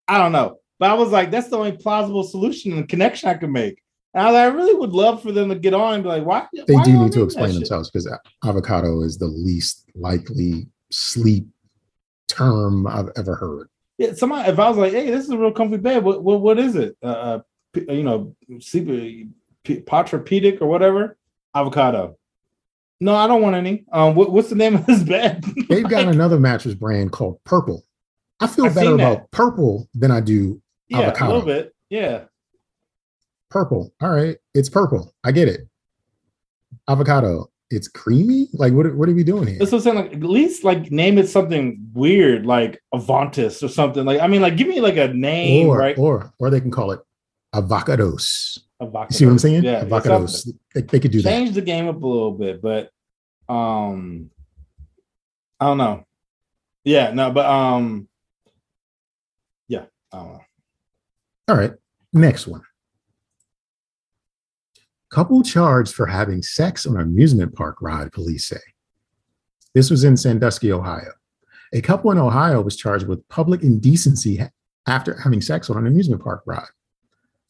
I don't know. But I was like, that's the only plausible solution and connection I could make. And I really would love for them to get on and be like, why? They why do need to explain themselves because avocado is the least likely sleep term I've ever heard. Yeah, somebody. If I was like, "Hey, this is a real comfy bed. What is it? You know, sleep, potropedic or whatever. Avocado. No, I don't want any. What's the name of this bed? They've got another mattress brand called Purple. I feel better about Purple than I do avocado. A little bit. Yeah. Purple. All right, it's purple. I get it. Avocado. It's creamy. Like, what are we doing here? That's what I'm saying. Like, at least like name it something weird, like Avantis or something. Like, I mean, like give me like a name, right? Or they can call it Avocados. You see what I'm saying? Yeah, Avocados. They could do that. Change the game up a little bit, but I don't know. Yeah, no, but yeah, I don't know. All right, next one. Couple charged for having sex on amusement park ride, police say. This was in Sandusky, Ohio. A couple in Ohio was charged with public indecency after having sex on an amusement park ride.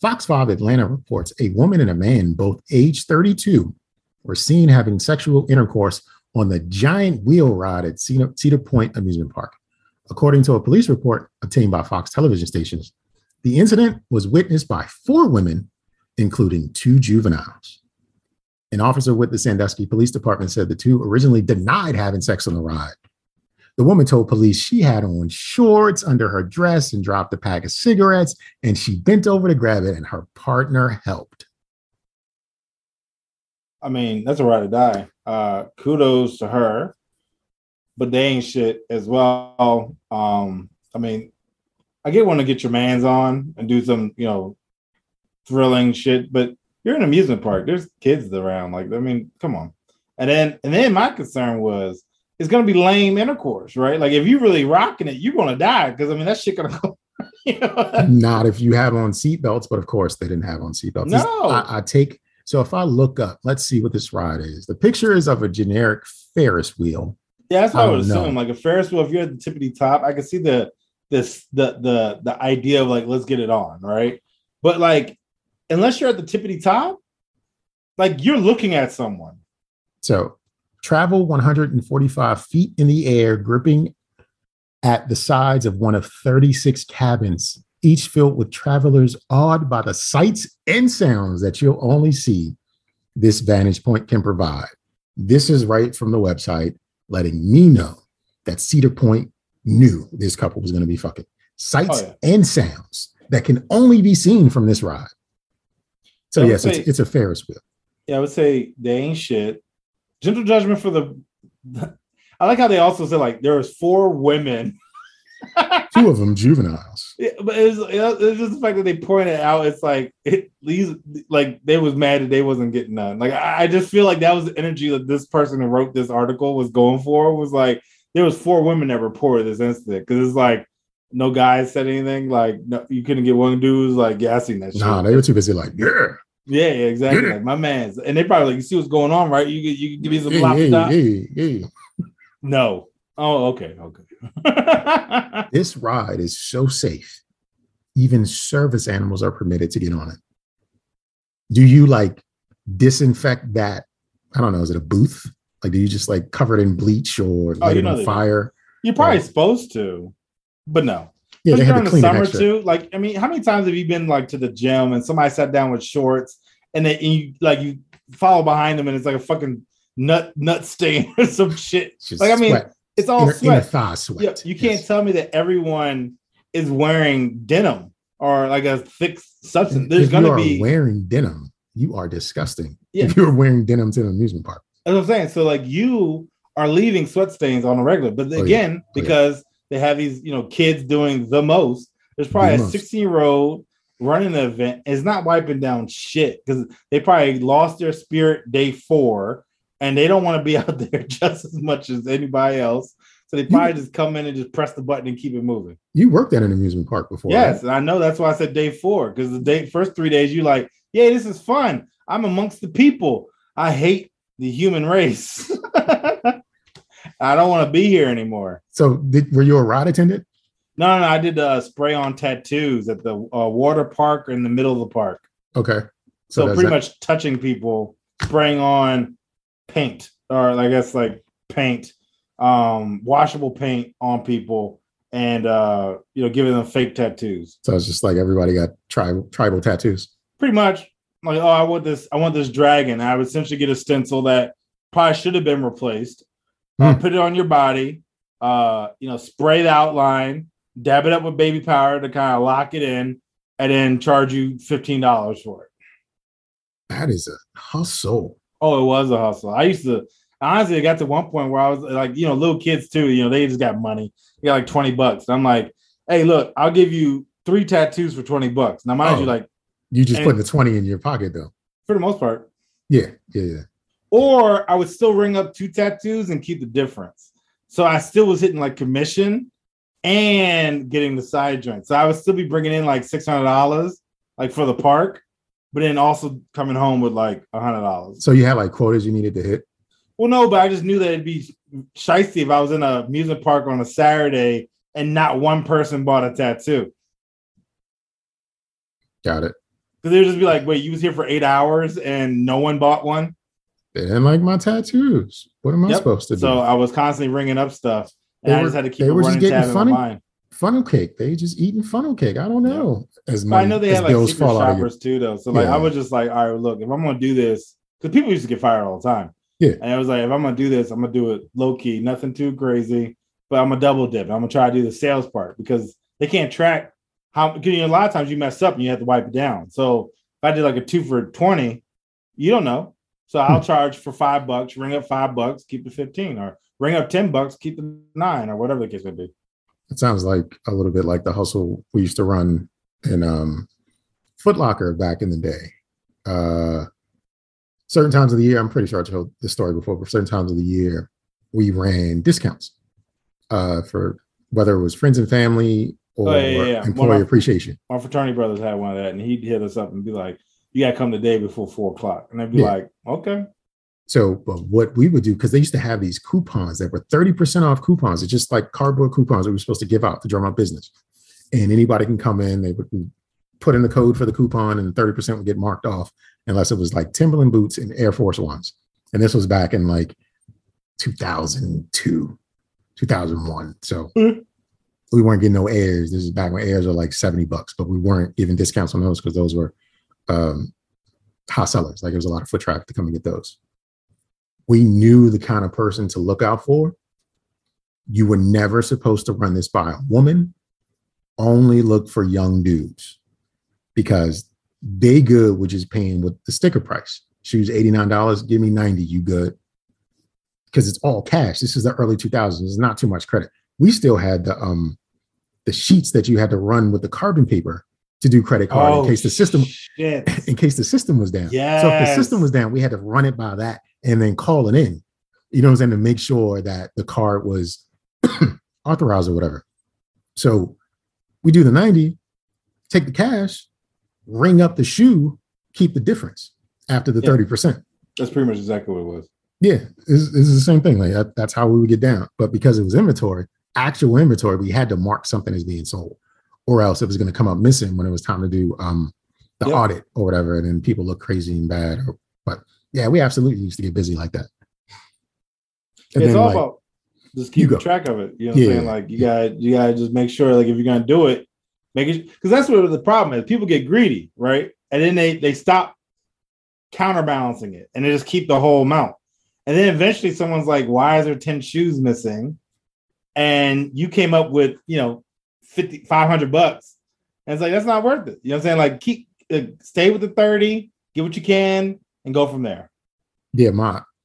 Fox 5 Atlanta reports a woman and a man, both age 32, were seen having sexual intercourse on the giant wheel ride at Cedar Point Amusement Park. According to a police report obtained by Fox television stations, the incident was witnessed by 4 women including two juveniles. An officer with the Sandusky Police Department said the two originally denied having sex on the ride. The woman told police she had on shorts under her dress and dropped a pack of cigarettes, and she bent over to grab it, and her partner helped. I mean, that's a ride or die. Kudos to her, but they ain't shit as well. I mean, I get want to get your mans on and do some, you know, thrilling shit, but you're in an amusement park. There's kids around. Like, I mean, come on. And then my concern was it's going to be lame intercourse, right? Like, if you really rocking it, you're going to die because, I mean, that shit going to go. You know? Not if you have on seatbelts, but of course they didn't have on seatbelts. No. So if I look up, let's see what this ride is. The picture is of a generic Ferris wheel. Yeah, that's what I would assume. Like a Ferris wheel, if you're at the tippity top, I could see the idea of like, let's get it on, right? But like, unless you're at the tippity top, like you're looking at someone. So travel 145 feet in the air, gripping at the sides of one of 36 cabins, each filled with travelers awed by the sights and sounds that you'll only see this vantage point can provide. This is right from the website, letting me know that Cedar Point knew this couple was going to be fucking. Sights and sounds that can only be seen from this ride. So yes, say, it's a Ferris wheel. Yeah, I would say they ain't shit. Gentle judgment for the I like how they also said, like, there was 4 women. Two of them juveniles. Yeah, but it's just the fact that they pointed out. It's like these, like they was mad that they wasn't getting none. Like I just feel like that was the energy that this person who wrote this article was going for. Was like there was 4 women that reported this incident because it's like no guys said anything. Like no, you couldn't get one dude who's like, yeah, I seen that shit. Nah, they were too busy. Like yeah, exactly. Yeah. Like my man's, and they probably like, you see what's going on, right? You give me some lobster. Hey. No. Oh, okay. This ride is so safe. Even service animals are permitted to get on it. Do you like disinfect that? I don't know. Is it a booth? Like, do you just like cover it in bleach or light it on fire? You're probably supposed to, but no. Yeah, they have to clean it extra. Too. Like, I mean, how many times have you been like to the gym and somebody sat down with shorts and then you follow behind them and it's like a fucking nut stain or some shit? Just like, I mean. Sweat. It's all sweat. Thigh sweat. Yeah, you can't tell me that everyone is wearing denim or like a thick substance. And there's going to be wearing denim. You are disgusting. Yeah. If you're wearing denim to an amusement park. That's what I'm saying. So like you are leaving sweat stains on a regular, but because they have these, you know, kids doing the most. There's probably a 16-year-old running the event is not wiping down shit because they probably lost their spirit day 4. And they don't want to be out there just as much as anybody else. So they probably just come in and just press the button and keep it moving. You worked at an amusement park before. Yes, right? I know. That's why I said day 4. Because first 3 days, you're like, yeah, this is fun. I'm amongst the people. I hate the human race. I don't want to be here anymore. So were you a ride attendant? No. I did spray on tattoos at the water park in the middle of the park. Okay. So pretty much touching people, spraying on paint, or I guess like paint, washable paint on people, and you know, giving them fake tattoos. So it's just like everybody got tribal tattoos. Pretty much, like, oh, I want this dragon. I would essentially get a stencil that probably should have been replaced. Put it on your body. You know, spray the outline, dab it up with baby powder to kind of lock it in, and then charge you $15 for it. That is a hustle. Oh, it was a hustle. I used to, honestly, it got to one point where I was like, you know, little kids too, you know, they just got money. You got like $20. And I'm like, hey, look, I'll give you 3 tattoos for $20. Now, mind you, like. You just put the 20 in your pocket though. For the most part. Yeah. Or I would still ring up 2 tattoos and keep the difference. So I still was hitting like commission and getting the side joint. So I would still be bringing in like $600 like for the park. But then also coming home with like $100. So you had like quotas you needed to hit? Well, no, but I just knew that it'd be shiesty if I was in an amusement park on a Saturday and not one person bought a tattoo. Got it. Because they'd just be like, wait, you was here for 8 hours and no one bought one? They didn't like my tattoos. What am I supposed to do? So I was constantly ringing up stuff. And I just had to keep running tab in my mind. funnel cake. They just eating funnel cake. I don't know. As much, I know they have like secret shoppers too, though. So like, I was just like, all right, look, if I'm gonna do this, because people used to get fired all the time. Yeah. And I was like, if I'm gonna do this, I'm gonna do it low key, nothing too crazy, but I'm gonna double dip. I'm gonna try to do the sales part because they can't track how. Because a lot of times you mess up and you have to wipe it down. So if I did like a 2 for $20, you don't know. So I'll charge for $5, ring up $5, keep the 15, or ring up $10, keep the 9, or whatever the case may be. It sounds like a little bit like the hustle we used to run in Foot Locker back in the day. Certain times of the year, I'm pretty sure I told this story before, but certain times of the year, we ran discounts for whether it was friends and family or employee appreciation. Our fraternity brothers had one of that, and he'd hit us up and be like, you got to come the day before 4 o'clock. And I'd be like, okay. So but what we would do, because they used to have these coupons that were 30% off coupons. It's just like cardboard coupons that we were supposed to give out to drum up business. And anybody can come in, they would put in the code for the coupon and 30% would get marked off unless it was like Timberland boots and Air Force Ones. And this was back in like 2002, 2001. So we weren't getting no Airs. This is back when Airs were like $70, but we weren't giving discounts on those because those were hot sellers. Like, there was a lot of foot traffic to come and get those. We knew the kind of person to look out for. You were never supposed to run this by a woman. Only look for young dudes because they good with just paying with the sticker price. Shoes $89, give me $90, you good. Because it's all cash. This is the early 2000s. It's not too much credit. We still had the sheets that you had to run with the carbon paper to do credit card in case the system was down. Yes. So if the system was down, we had to run it by that. And then call it in, you know what I'm saying, to make sure that the card was authorized or whatever. So we do the 90, take the cash, ring up the shoe, keep the difference after the 30%. That's pretty much exactly what it was. Yeah, it's the same thing. Like that's how we would get down. But because it was inventory, actual inventory, we had to mark something as being sold or else it was going to come up missing when it was time to do the audit or whatever. And then people look crazy and bad. But yeah, we absolutely used to get busy like that. And it's all like, about just keeping track of it. You know what I'm saying? Like you gotta just make sure, like if you're gonna do it, make it, because that's what the problem is. People get greedy, right? And then they stop counterbalancing it and they just keep the whole amount. And then eventually someone's like, why is there 10 shoes missing? And you came up with, you know, $500. And it's like, that's not worth it. You know what I'm saying? Like stay with the 30, get what you can. And go from there. Yeah,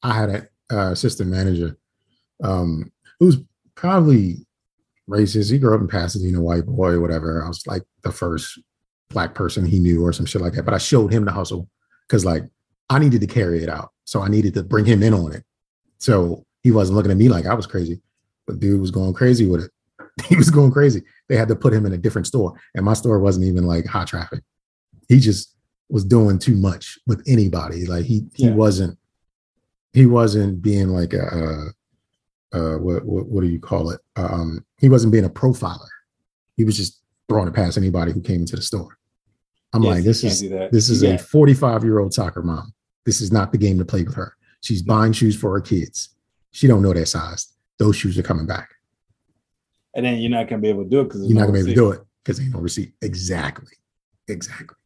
I had an assistant manager who was probably racist. He grew up in Pasadena, white boy, or whatever. I was like the first black person he knew or some shit like that. But I showed him the hustle because like I needed to carry it out. So I needed to bring him in on it. So he wasn't looking at me like I was crazy. But dude was going crazy with it. He was going crazy. They had to put him in a different store. And my store wasn't even like high traffic. He just was doing too much with anybody. Like he wasn't being like a what do you call it? He wasn't being a profiler. He was just throwing it past anybody who came into the store. I'm like, this is a 45-year-old soccer mom. This is not the game to play with her. She's buying shoes for her kids. She don't know their size. Those shoes are coming back. And then you're not gonna be able to do it because you're not gonna be able to do it because ain't no receipt. Exactly.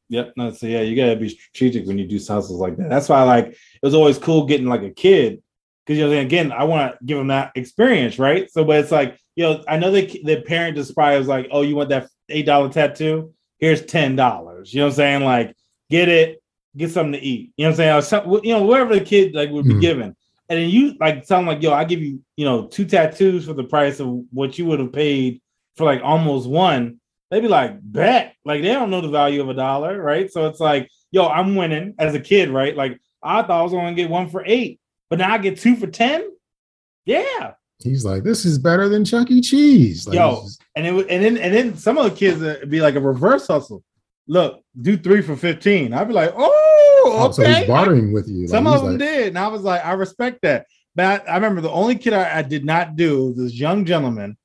Yep. No. So yeah, you gotta be strategic when you do hustles like that. That's why, like, it was always cool getting like a kid because, you know, again, I want to give them that experience, right? So, but it's like, you know, I know the parent just probably was like, "Oh, you want that $8 tattoo? Here's $10." You know what I'm saying? Like, get something to eat. You know what I'm saying? Or something, you know, whatever the kid like would be given, and then you like tell them like, "Yo, I give you, you know, 2 tattoos for the price of what you would have paid for like almost one." They'd be like, bet. Like, they don't know the value of $1, right? So it's like, yo, I'm winning as a kid, right? Like, I thought I was going to get 1 for $8, but now I get 2 for $10? Yeah. He's like, this is better than Chuck E. Cheese. Like, yo, and then some of the kids would be like a reverse hustle. Look, do 3 for $15. I'd be like, oh, okay. So he's bartering with you. Like, some of them did. And I was like, I respect that. But I remember the only kid I did not do, this young gentleman.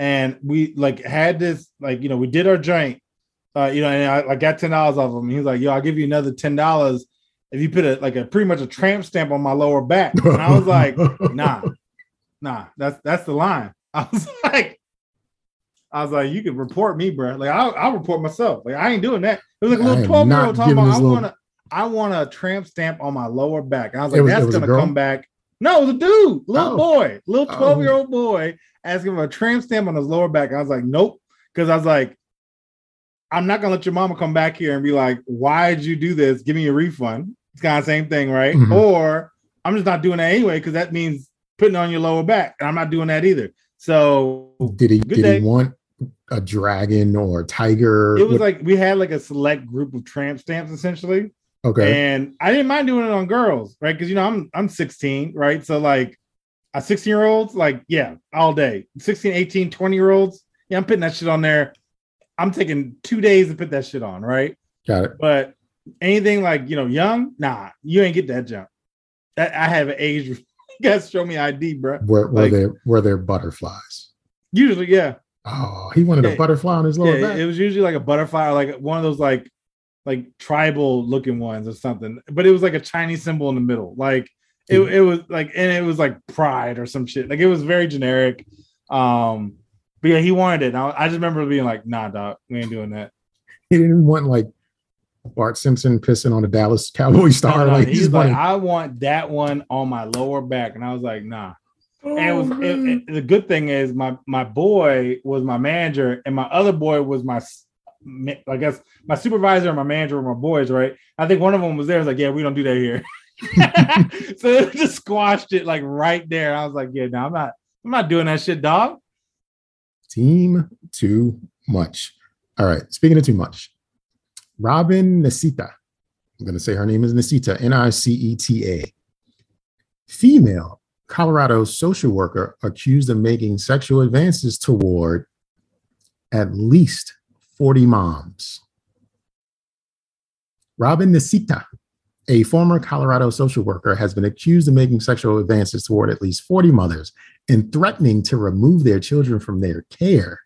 And we like had this, like, you know, we did our joint, you know, and I like got $10 off him. He was like, yo, I'll give you another $10 if you put a pretty much a tramp stamp on my lower back. And I was like, nah, that's the line. I was like, I was like, you can report me, bro. Like, I'll report myself. Like, I ain't doing that. It was like a little 12-year-old talking about, I want a tramp stamp on my lower back. And I was like, that's going to come back. No, it was a dude, little boy, little 12-year-old boy asking for a tramp stamp on his lower back. I was like, nope. Because I was like, I'm not going to let your mama come back here and be like, why did you do this? Give me a refund. It's kind of the same thing, right? Mm-hmm. Or I'm just not doing that anyway because that means putting on your lower back. And I'm not doing that either. So did he want a dragon or a tiger? It was like we had like a select group of tramp stamps essentially. Okay. And I didn't mind doing it on girls, right? Because, you know, I'm 16, right? So like a 16-year-olds, like, yeah, all day. 16, 18, 20-year-olds. Yeah, I'm putting that shit on there. I'm taking 2 days to put that shit on, right? Got it. But anything like, you know, young, nah, you ain't get that jump. That I have an age. You guys show me ID, bro. Were there butterflies? Usually, yeah. Oh, he wanted a butterfly on his lower back. It was usually like a butterfly, or like one of those like tribal looking ones or something. But it was like a Chinese symbol in the middle. Like it was like, and it was like pride or some shit. Like it was very generic. But yeah, he wanted it. And I just remember being like, nah, dog, we ain't doing that. He didn't want like Bart Simpson pissing on a Dallas Cowboy star. No, like he's like, I want that one on my lower back, and I was like, nah. Oh, and it was the good thing is my boy was my manager, and my other boy was my, I guess my supervisor and my manager were my boys, right? I think one of them was there. I was like, yeah, we don't do that here. So it just squashed it like right there. I was like, yeah, no, I'm not doing that shit, dog. Team too much. All right, speaking of too much. Robin Niceta, I'm going to say her name is Niceta, N-I-C-E-T-A. Female Colorado social worker accused of making sexual advances toward at least 40 moms. Robin Niceta, a former Colorado social worker, has been accused of making sexual advances toward at least 40 mothers and threatening to remove their children from their care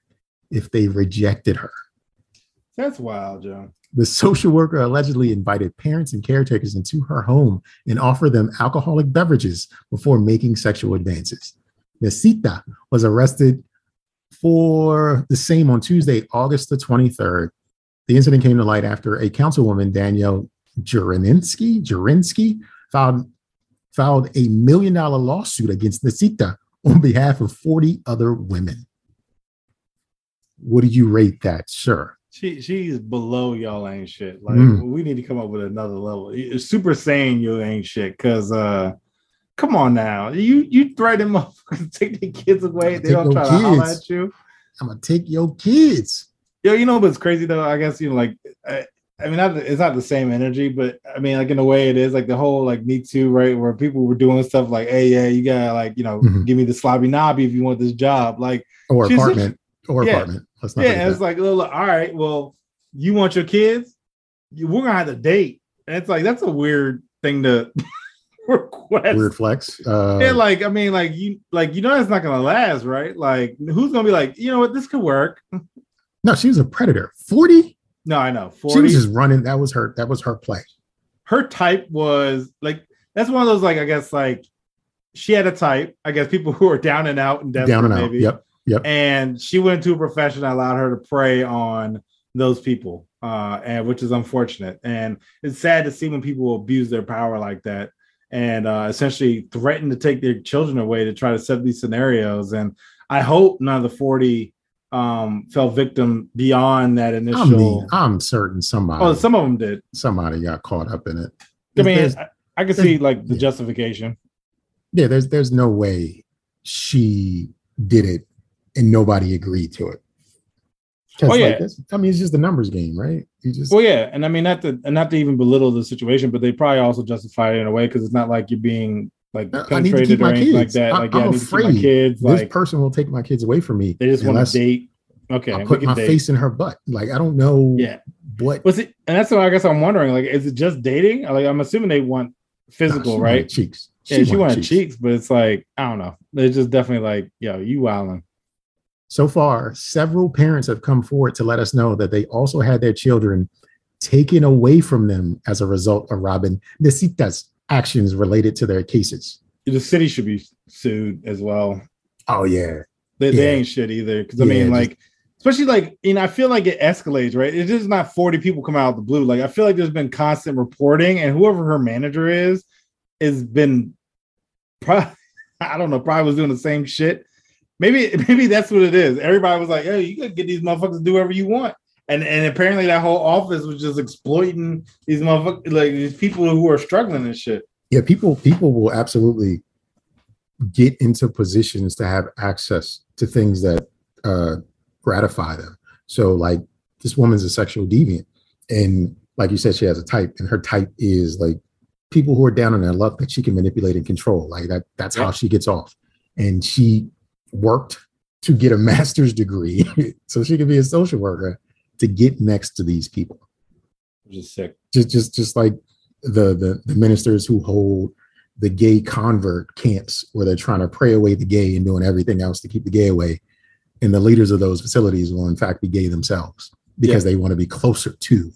if they rejected her. That's wild, John. The social worker allegedly invited parents and caretakers into her home and offered them alcoholic beverages before making sexual advances. Niceta was arrested for the same on Tuesday, August the 23rd. The incident came to light after a councilwoman, Danielle Jurinsky filed a $1 million lawsuit against Niceta on behalf of 40 other women. What do you rate that, sir? She's below y'all ain't shit. Like we need to come up with another level. Super Saiyan, you ain't shit. Cause come on now, you threaten motherfuckers to take their kids away. They don't try to holler at you. I'm gonna take your kids. Yo, you know what's crazy though? I guess you know, like I mean, it's not the same energy, but I mean, like in a way, it is like the whole like Me Too, right? Where people were doing stuff like, hey, yeah, you gotta like you know, give me the sloppy knobby if you want this job, like or apartment. Or apartment. Let's not it's like, look, all right, well, you want your kids? We're going to have to date. And it's like, that's a weird thing to request. Weird flex. Yeah, like, I mean, like, you know, it's not going to last, right? Like, who's going to be like, you know what? This could work. No, she was a predator. 40? No, I know. 40. She was just running. That was her play. Her type was like, that's one of those, like, I guess, like she had a type, I guess people who are down and out and desperate, maybe. Yep. Yep. And she went to a profession that allowed her to prey on those people, and which is unfortunate. And it's sad to see when people abuse their power like that and essentially threaten to take their children away to try to set these scenarios. And I hope none of the 40 fell victim beyond that initial. I mean, I'm certain somebody. Oh, some of them did. Somebody got caught up in it. I mean, I can see like the justification. Yeah, there's no way she did it. And nobody agreed to it. Oh yeah, like, I mean it's just a numbers game, right? You just. Well, yeah, and I mean not to even belittle the situation, but they probably also justify it in a way because it's not like you're being like penetrated or anything like that. Like I'm afraid my kids, like, this person will take my kids away from me. They just want to date. Okay, I put my face in her butt. Like I don't know. Yeah. What was it? And that's what I guess I'm wondering. Like, is it just dating? Like I'm assuming they want physical, right? Cheeks. Yeah, she wanted cheeks, but it's like I don't know. It's just definitely like, yo, you wildin'. So far, several parents have come forward to let us know that they also had their children taken away from them as a result of Robin Niceta's actions related to their cases. The city should be sued as well. Oh, yeah. They ain't shit either. Because, I mean, like, especially like, you know, I feel like it escalates, right? It's just not 40 people come out of the blue. Like, I feel like there's been constant reporting, and whoever her manager is has been probably, I don't know, probably was doing the same shit. Maybe that's what it is. Everybody was like, hey, you gotta get these motherfuckers to do whatever you want. And apparently that whole office was just exploiting these motherfuckers, like these people who are struggling and shit. Yeah, people will absolutely get into positions to have access to things that gratify them. So like, this woman's a sexual deviant. And like you said, she has a type, and her type is like people who are down on their luck that she can manipulate and control. Like that's how she gets off. And she worked to get a master's degree so she could be a social worker to get next to these people. Just sick. Just like the ministers who hold the gay convert camps where they're trying to pray away the gay and doing everything else to keep the gay away. And the leaders of those facilities will in fact be gay themselves because they want to be closer to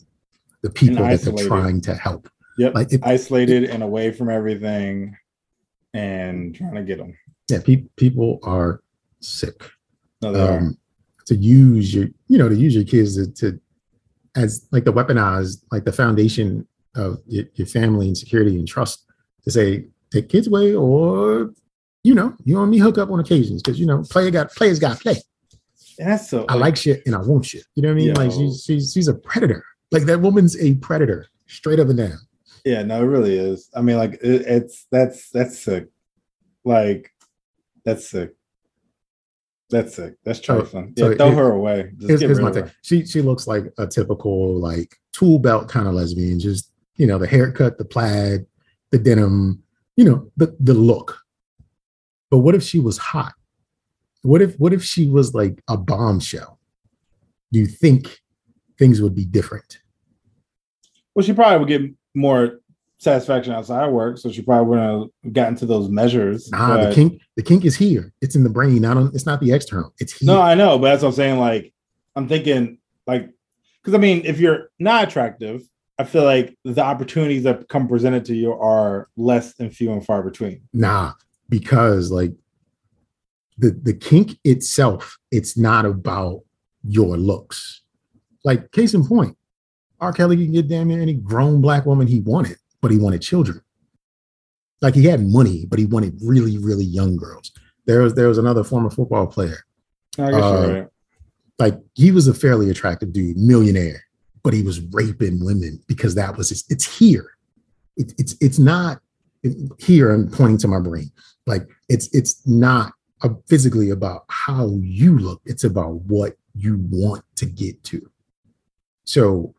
the people that they're trying to help. Yep. Like isolated and away from everything and trying to get them. Yeah. People are sick. No, they are. To use your, to use your kids to as like the weaponized, like the foundation of your family and security and trust, to say take kids away, or you and me hook up on occasions because players got play. And that's so. I like shit and I want shit. You know what I mean? Yo. Like she's a predator. Like that woman's a predator, straight up and down. Yeah, no, it really is. I mean, like that's sick. Like that's sick. That's sick. That's trifling. So throw her away. Just here's my thing. She looks like a typical like tool belt kind of lesbian. Just the haircut, the plaid, the denim, the look. But what if she was hot? What if she was like a bombshell? Do you think things would be different? Well, she probably would get more satisfaction outside work, so she probably wouldn't have gotten to those measures. But the kink is here. It's in the brain. It's not the external. It's here. No, I know, but that's what I'm saying. Like, I'm thinking, like, because I mean, if you're not attractive, I feel like the opportunities that come presented to you are less and few and far between. Nah, because like the kink itself, it's not about your looks. Like, case in point, R. Kelly can get damn near any grown black woman he wanted. But he wanted children. Like, he had money, but he wanted really, really young girls. There was another former football player. I guess you're right. Like, he was a fairly attractive dude, millionaire, but he was raping women because that was his. It's here. It's not here. I'm pointing to my brain. Like, it's not physically about how you look. It's about what you want to get to. So.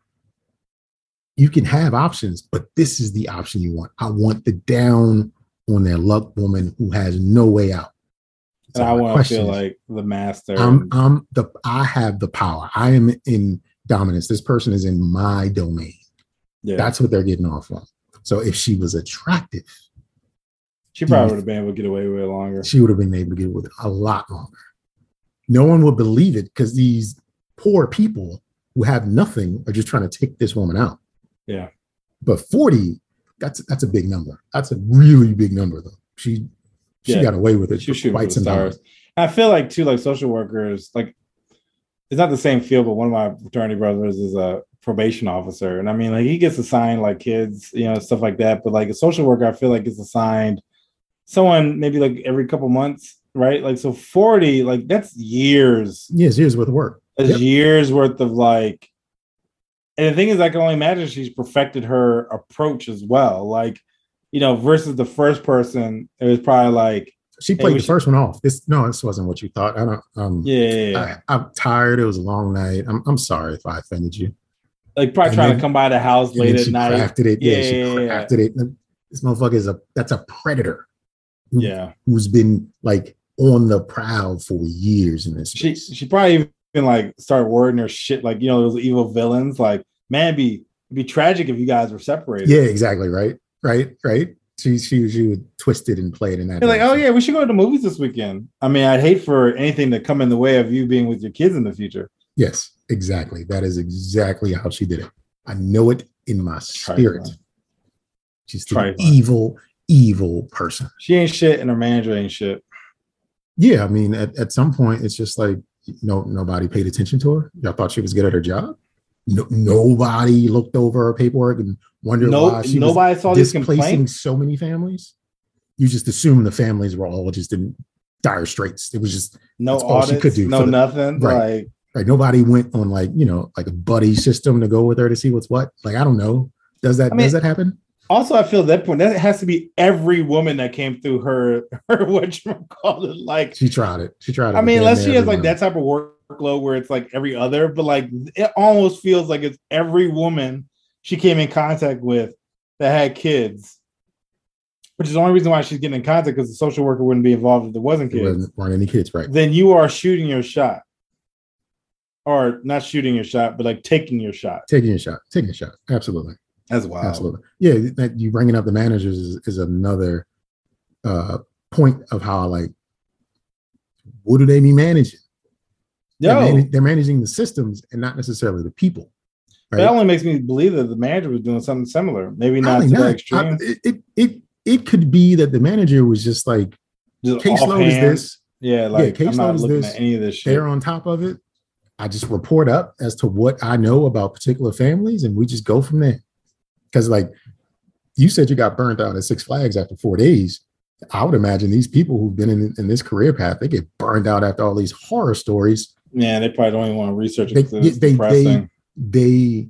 You can have options, but this is the option you want. I want the down on their luck woman who has no way out. So I want to feel like the master. I have the power. I am in dominance. This person is in my domain. Yeah. That's what they're getting off on. So if she was attractive, she probably would have been able to get away with it longer. She would have been able to get away with it a lot longer. No one would believe it because these poor people who have nothing are just trying to take this woman out. Yeah, but 40, that's a big number. That's a really big number, though. She got away with it. She should fight some stars. I feel like too, like social workers, like it's not the same field, but one of my fraternity brothers is a probation officer, and I mean, like he gets assigned like kids, stuff like that. But like a social worker, I feel like is assigned someone maybe like every couple months, right? Like so, 40, like that's years. Yes, years worth of work. That's years worth of like. And the thing is, I can only imagine she's perfected her approach as well. Like, versus the first person, it was probably like she played the first one off. This wasn't what you thought. I don't. I'm tired. It was a long night. I'm sorry if I offended you. Like probably trying to come by the house late at night. Crafted it. Yeah, she crafted it. This motherfucker that's a predator. Who's been like on the prowl for years in this. She probably. And like start wording her shit like those evil villains like, man, it'd be tragic if you guys were separated. Yeah, exactly. Right. She would twist it and play it in that. Like, oh yeah, we should go to the movies this weekend. I mean, I'd hate for anything to come in the way of you being with your kids in the future. Yes, exactly. That is exactly how she did it. I know it in my spirit. Trifling. She's an evil person. She ain't shit, and her manager ain't shit. Yeah, I mean, at some point, it's just like. nobody paid attention to her. Y'all thought she was good at her job. No, nobody looked over her paperwork and wondered why she was displacing so many families. You just assumed the families were all just in dire straits. It was just no audits, all she could do. No nothing. Right. Right. Nobody went on like a buddy system to go with her to see what's what. Like, I don't know. Does that happen? Also, I feel at that point that it has to be every woman that came through her whatchamacallit. Like, she tried it. I mean, unless she has like that type of workload where it's like every other, but like it almost feels like it's every woman she came in contact with that had kids, which is the only reason why she's getting in contact, because the social worker wouldn't be involved if there wasn't kids. There weren't any kids, right? Then you are shooting your shot. Or not shooting your shot, but like taking your shot. Taking a shot. Absolutely. That's wild. Absolutely. Yeah, that you bringing up the managers is another point of how, like, what do they be managing? They're managing the systems and not necessarily the people. Right? That only makes me believe that the manager was doing something similar. Maybe not to that extreme. It could be that the manager was just like, caseload is this. Yeah, like, I'm not looking at any of this shit. They're on top of it. I just report up as to what I know about particular families, and we just go from there. Because, like, you said you got burnt out at Six Flags after 4 days. I would imagine these people who've been in this career path, they get burned out after all these horror stories. Yeah, they probably don't even want to research it. They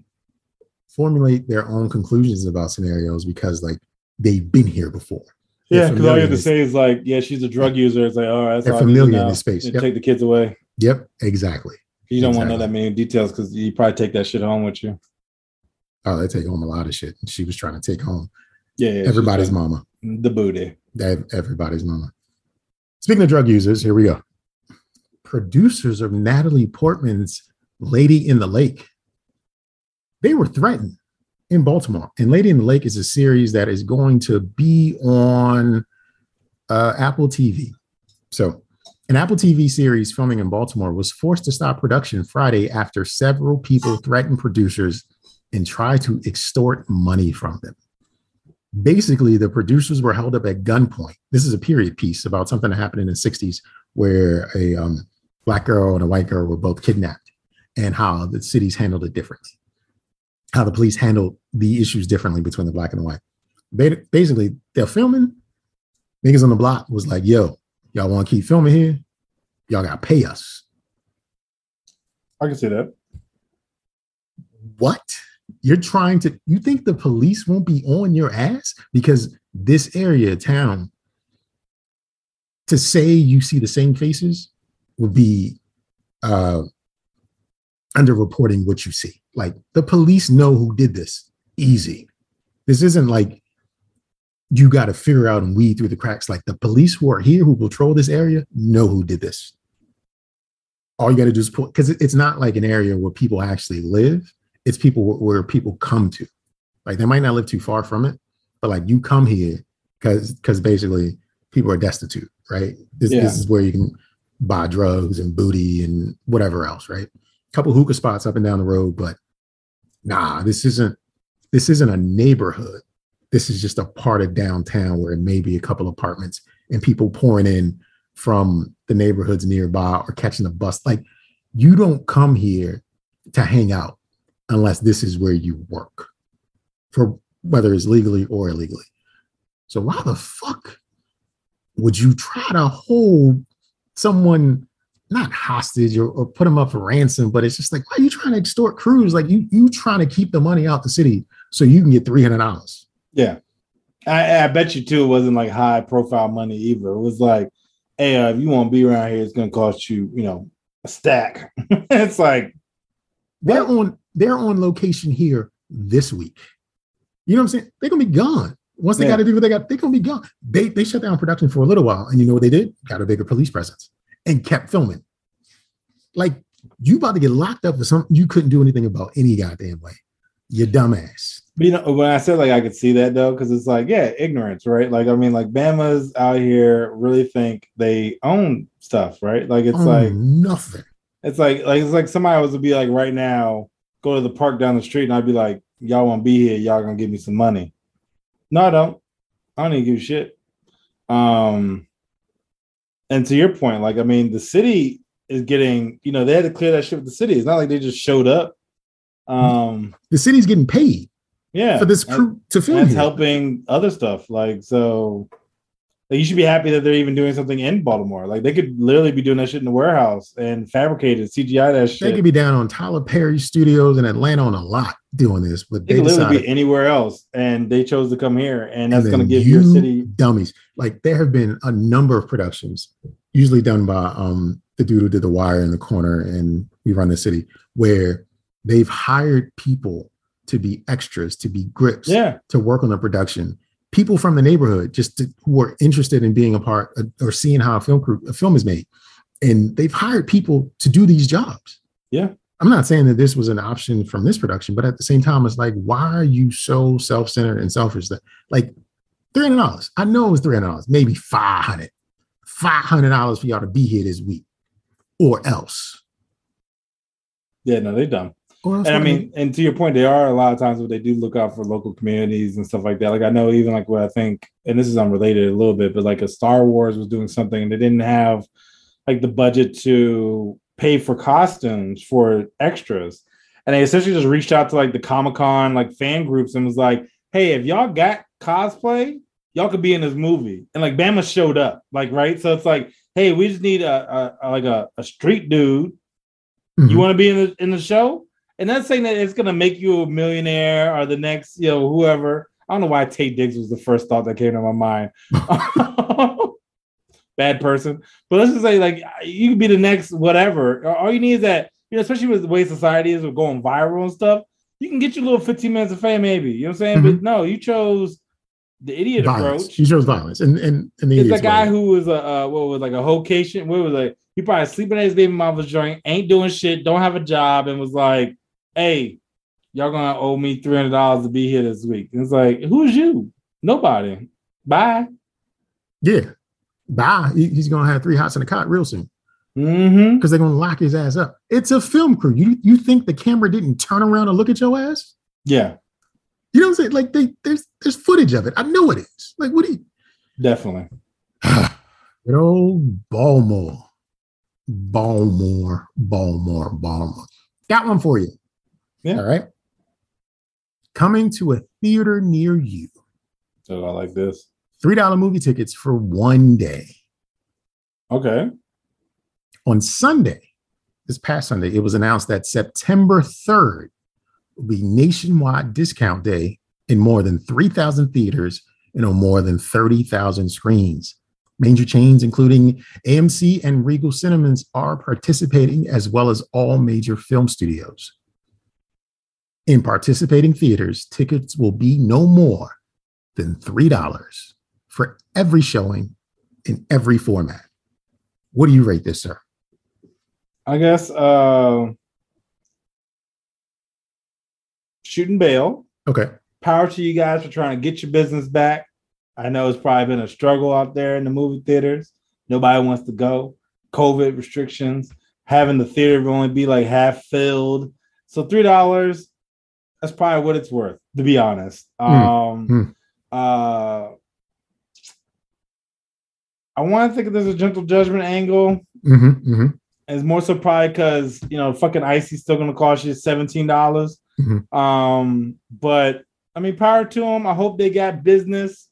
formulate their own conclusions about scenarios because, like, they've been here before. Yeah, because all you have to say is, like, yeah, she's a drug user. It's like, all right, that's all familiar in this space. Yep. Take the kids away. Yep, exactly. You don't want to know that many details because you probably take that shit home with you. Oh, they take home a lot of shit. She was trying to take home everybody's mama. The booty. Everybody's mama. Speaking of drug users, here we go. Producers of Natalie Portman's Lady in the Lake. They were threatened in Baltimore. And Lady in the Lake is a series that is going to be on Apple TV. So an Apple TV series filming in Baltimore was forced to stop production Friday after several people threatened producers and tried to extort money from them. Basically, the producers were held up at gunpoint. This is a period piece about something that happened in the 60s where a black girl and a white girl were both kidnapped, and how the cities handled it differently, how the police handled the issues differently between the black and the white. Basically, they're filming. Niggas on the block was like, yo, y'all want to keep filming here? Y'all got to pay us. I can see that. What? You think the police won't be on your ass? Because this area of town, to say you see the same faces would be underreporting what you see. Like, the police know who did this. Easy. This isn't like you got to figure out and weed through the cracks. Like, the police who are here, who patrol this area, know who did this. All you got to do is pull, because it's not like an area where people actually live. It's people where people come to. Like, they might not live too far from it, but like, you come here because basically people are destitute, right? This is where you can buy drugs and booty and whatever else, right? A couple hookah spots up and down the road, but nah, this isn't a neighborhood. This is just a part of downtown where it may be a couple apartments and people pouring in from the neighborhoods nearby or catching a bus. Like, you don't come here to hang out unless this is where you work, for whether it's legally or illegally. So why the fuck would you try to hold someone not hostage or put them up for ransom? But it's just like, why are you trying to extort crews? Like, you trying to keep the money out the city so you can get $300. Yeah. I bet you too it wasn't like high profile money either. It was like, hey, if you want to be around here, it's going to cost you, a stack. It's like, they're on location here this week. You know what I'm saying? They're going to be gone. Once they got to do what they got, they're going to be gone. They shut down production for a little while. And you know what they did? Got a bigger police presence and kept filming. Like, you about to get locked up for something you couldn't do anything about any goddamn way. You dumbass. But when I said, like, I could see that, though, because it's like, yeah, ignorance, right? Like, I mean, like, Bama's out here really think they own stuff, right? Like, it's like nothing. It's like it's like somebody was to be like, right now, go to the park down the street, and I'd be like, y'all won't be here. Y'all gonna give me some money. No, I don't. I don't even give a shit. And to your point, like, I mean, the city is getting, you know, they had to clear that shit with the city. It's not like they just showed up. The city's getting paid. Yeah. For this crew to film. That's helping other stuff. Like, so like, you should be happy that they're even doing something in Baltimore. Like, they could literally be doing that shit in the warehouse and fabricate it, CGI that shit. They could be down on Tyler Perry Studios in Atlanta on a lot doing this, but they could literally be anywhere else, and they chose to come here, and that's going to give your city dummies. Like, there have been a number of productions, usually done by the dude who did The Wire in the corner, and We Run the City, where they've hired people to be extras, to be grips, to work on the production. People from the neighborhood who are interested in being a part or seeing how a film is made. And they've hired people to do these jobs. Yeah. I'm not saying that this was an option from this production, but at the same time, it's like, why are you so self-centered and selfish? That, like, $300. I know it was $300, maybe $500. $500 for y'all to be here this week or else. Yeah, no, they're dumb. And I mean, and to your point, they are a lot of times where they do look out for local communities and stuff like that. Like, I know even like what I think, and this is unrelated a little bit, but like a Star Wars was doing something and they didn't have like the budget to pay for costumes for extras. And they essentially just reached out to like the Comic-Con, like fan groups, and was like, hey, if y'all got cosplay, y'all could be in this movie. And like Bama showed up, like, right. So it's like, hey, we just need a street dude. Mm-hmm. You want to be in the show? And that's saying that it's going to make you a millionaire or the next, you know, whoever. I don't know why Tate Diggs was the first thought that came to my mind. Bad person. But let's just say, like, you could be the next whatever. All you need is that, you know, especially with the way society is with going viral and stuff, you can get your little 15 minutes of fame maybe. You know what I'm saying? Mm-hmm. But no, you chose the idiot approach. You chose violence. And the idiot's guy who was a hocation. Where was like, he probably sleeping at his baby mama's joint, ain't doing shit, don't have a job, and was like, hey, y'all gonna owe me $300 to be here this week. And it's like, who's you? Nobody. Bye. Yeah. Bye. He's gonna have three hots in a cot real soon. Mm-hmm. Because they're gonna lock his ass up. It's a film crew. You think the camera didn't turn around and look at your ass? Yeah. You know what I'm saying? Like, there's footage of it. I know it is. Like, what do you? Definitely. Good old Baltimore. Got one for you. Yeah. All right. Coming to a theater near you. So I like this. $3 movie tickets for one day. Okay. On Sunday, this past Sunday, it was announced that September 3rd will be nationwide discount day in more than 3,000 theaters and on more than 30,000 screens. Major chains, including AMC and Regal Cinemas, are participating, as well as all major film studios. In participating theaters, tickets will be no more than $3 for every showing in every format. What do you rate this, sir? I guess shooting bail. Okay. Power to you guys for trying to get your business back. I know it's probably been a struggle out there in the movie theaters. Nobody wants to go. COVID restrictions, having the theater only be like half filled. So $3. That's probably what it's worth, to be honest. I want to think there's a gentle judgment angle. Mm-hmm, mm-hmm. It's more so probably because, you know, fucking Icy's still going to cost you $17. Mm-hmm. But, I mean, power to them. I hope they got business.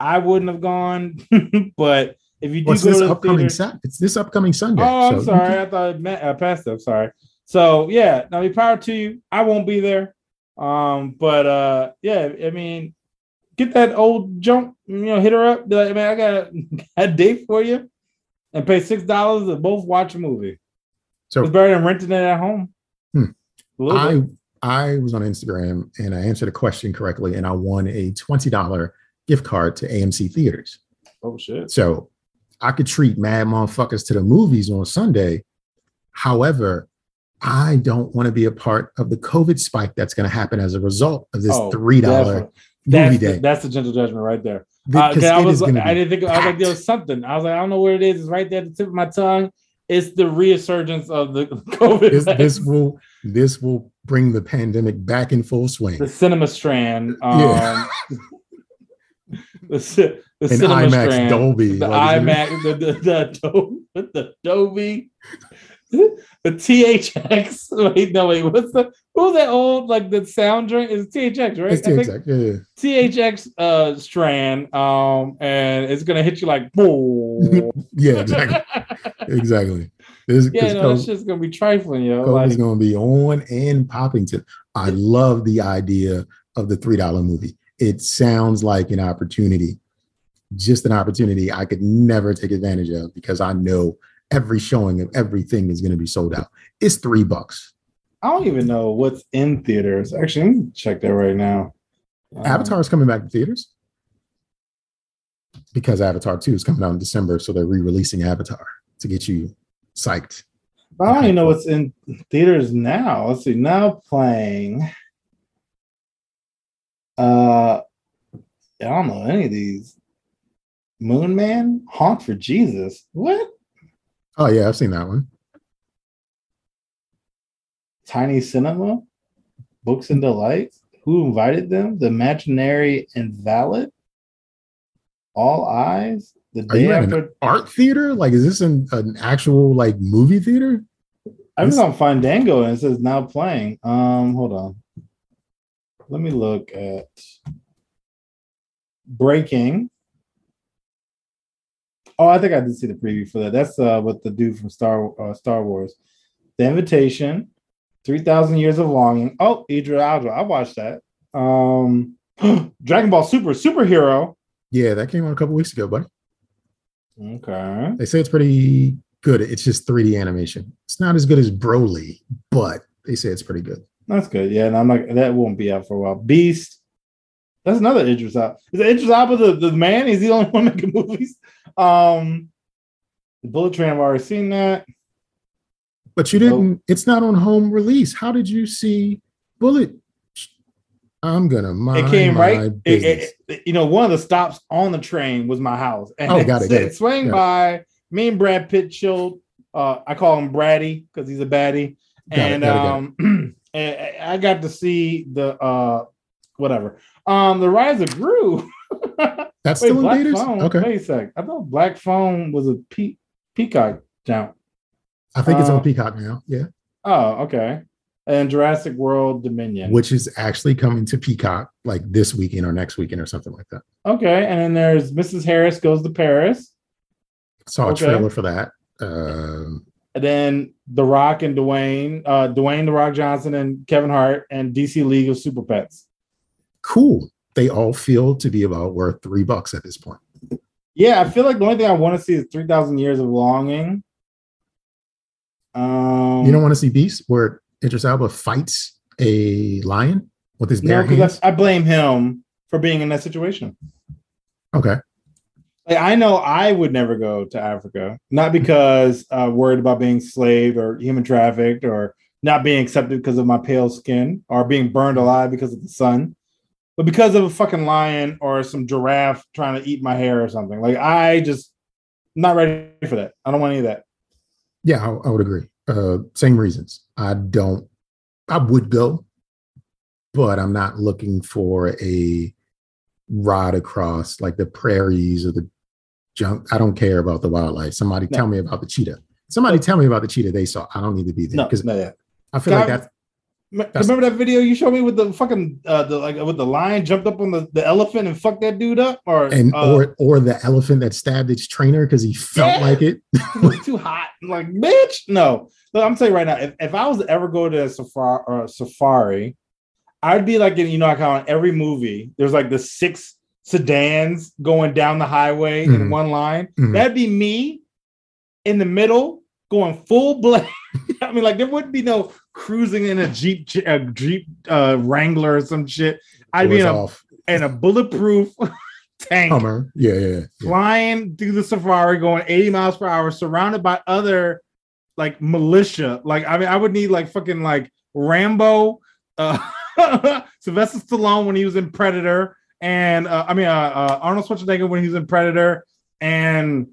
I wouldn't have gone. But if you do go to the theater... it's this upcoming Sunday. Oh, I'm sorry. I thought it meant... I passed it. I'm sorry. So, yeah. I mean, power to you. I won't be there. Yeah, I mean, get that old junk, you know, hit her up, be like, man, I got a date for you, and pay $6 to both watch a movie. So it's better than renting it at home. I was on Instagram and I answered a question correctly, and I won a $20 gift card to AMC Theaters. Oh shit. So I could treat mad motherfuckers to the movies on Sunday. However, I don't want to be a part of the COVID spike that's going to happen as a result of this $3 movie day. That's the gentle judgment right there. I didn't think I was like, there was something. I was like, I don't know where it is. It's right there at the tip of my tongue. It's the resurgence of the COVID. This will bring the pandemic back in full swing. The cinema strand. Yeah. The IMAX strand, Dolby. The IMAX. The Dolby. the Dovey, the THX. Wait, what's the, what was that old, like the sound drink? It's THX, right? It's THX, yeah. THX strand, and it's going to hit you like, boom. Yeah, exactly. Exactly. It's just going to be trifling, yo. Coke is going to be on and popping. I love the idea of the $3 movie. It sounds like an opportunity. Just an opportunity I could never take advantage of because I know every showing of everything is going to be sold out. It's $3. I don't even know what's in theaters. Actually, let me check that right now. Avatar is coming back to theaters because Avatar 2 is coming out in December, so they're re-releasing Avatar to get you psyched. But I don't even know what's in theaters now. Let's see. Now playing. I don't know any of these. Moon Man, Honk for Jesus. What? Oh yeah, I've seen that one. Tiny Cinema, Books and Delights. Who Invited Them? The Imaginary Invalid. All Eyes. The Day After. An art theater? Like, is this an actual like movie theater? I was on Fandango and it says now playing. Hold on. Let me look at Breaking. Oh, I think I did see the preview for that. That's what the dude from Star Wars. The Invitation, 3,000 Years of Longing. Oh, Idris Elba. I watched that. Dragon Ball Super, Superhero. Yeah, that came out a couple weeks ago, buddy. Okay. They say it's pretty good. It's just 3D animation. It's not as good as Broly, but they say it's pretty good. That's good. Yeah, and I'm like, that won't be out for a while. Beast. That's another Idris Elba. Is Idris Elba the man? He's the only one making movies. The Bullet Train, I've already seen that. But you didn't, it's not on home release. How did you see Bullet? I'm gonna mind. It came right. One of the stops on the train was my house. And it swang by. Me and Brad Pitt chilled. I call him Braddy because he's a baddie. And I got to see the whatever. The Rise of Gru. That's still in theaters? Okay. Wait a sec. I thought Black Phone was a Peacock jump. I think it's on Peacock now. Yeah. Oh, okay. And Jurassic World Dominion, which is actually coming to Peacock like this weekend or next weekend or something like that. Okay. And then there's Mrs. Harris Goes to Paris. I saw a trailer for that. And then The Rock and Dwayne The Rock Johnson and Kevin Hart and DC League of Super Pets. Cool. They all feel to be about worth $3 at this point. Yeah, I feel like the only thing I want to see is 3,000 Years of Longing. You don't want to see Beast, where Idris Elba fights a lion with his bare hands? I blame him for being in that situation. Okay. Like, I know I would never go to Africa, not because I'm worried about being slaved or human trafficked or not being accepted because of my pale skin or being burned alive because of the sun. But because of a fucking lion or some giraffe trying to eat my hair or something, like I just not ready for that. I don't want any of that. Yeah, I would agree. Same reasons. I would go, but I'm not looking for a ride across like the prairies or the junk. I don't care about the wildlife. Somebody tell me about the cheetah. Somebody tell me about the cheetah they saw. I don't need to be there because I feel like that's. Remember that video you showed me with the fucking with the lion jumped up on the elephant and fucked that dude up, or the elephant that stabbed its trainer because he felt like it. It was too hot. I'm like, bitch, no. Look, I'm telling you right now, if I was to ever go to a safari, I'd be like, like how in every movie there's like the 6 sedans going down the highway in one line. Mm-hmm. That'd be me in the middle going full blast. I mean, like there wouldn't be no cruising in a Jeep Wrangler or some shit. I'd be in a bulletproof tank. Hummer. Yeah. Flying through the safari going 80 miles per hour, surrounded by other like militia. Like, I mean, I would need like fucking like Rambo, Sylvester Stallone when he was in Predator, and Arnold Schwarzenegger when he was in Predator, and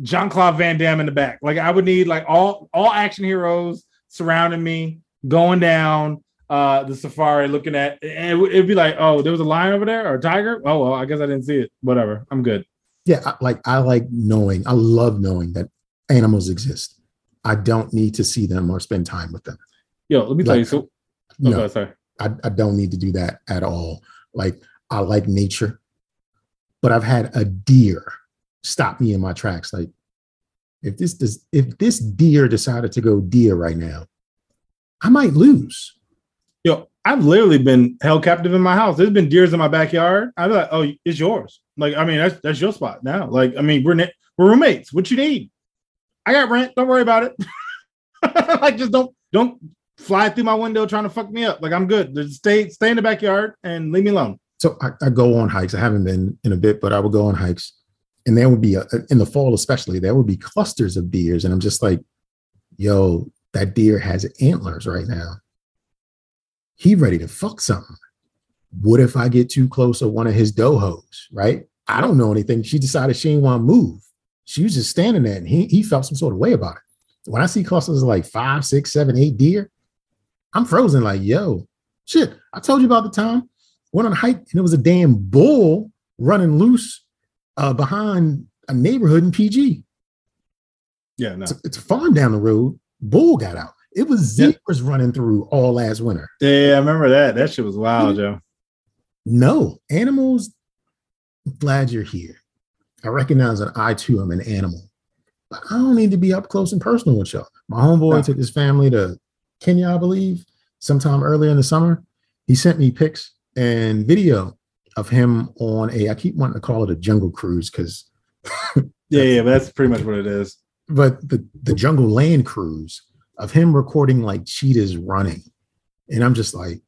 Jean-Claude Van Damme in the back. Like, I would need like all action heroes surrounding me, going down the safari, looking at, and it'd be like, oh, there was a lion over there or a tiger. Oh, well, I guess I didn't see it. Whatever, I'm good. Yeah, I love knowing that animals exist. I don't need to see them or spend time with them. Yo, let me tell you. So, no, sorry. I don't need to do that at all. Like, I like nature, but I've had a deer stop me in my tracks. Like, if this deer decided to go deer right now, I might lose. Yo, I've literally been held captive in my house. There's been deers in my backyard. I'd be like, oh, it's yours. Like, I mean, that's your spot now. Like, I mean, we're roommates. What you need? I got rent. Don't worry about it. Like, just don't fly through my window trying to fuck me up. Like, I'm good. Just stay in the backyard and leave me alone. So I go on hikes. I haven't been in a bit, but I would go on hikes. And there would be, in the fall especially, there would be clusters of deers. And I'm just like, yo, that deer has antlers right now. He ready to fuck something. What if I get too close to one of his dohos, right? I don't know anything. She decided she didn't want to move. She was just standing there, and he felt some sort of way about it. When I see clusters of like 5, 6, 7, 8 deer, I'm frozen like, yo, shit. I told you about the time. Went on a hike, and it was a damn bull running loose behind a neighborhood in PG. Yeah, no. It's a farm down the road. Bull got out. It was zebras running through all last winter. Yeah, I remember that. That shit was wild, Joe. No, animals, I'm glad you're here. I recognize that I, too, am an animal. But I don't need to be up close and personal with y'all. My homeboy took his family to Kenya, I believe, sometime earlier in the summer. He sent me pics and video of him on I keep wanting to call it a jungle cruise because... yeah, but that's pretty much what it is. But the jungle land cruise of him recording like cheetahs running. And I'm just like,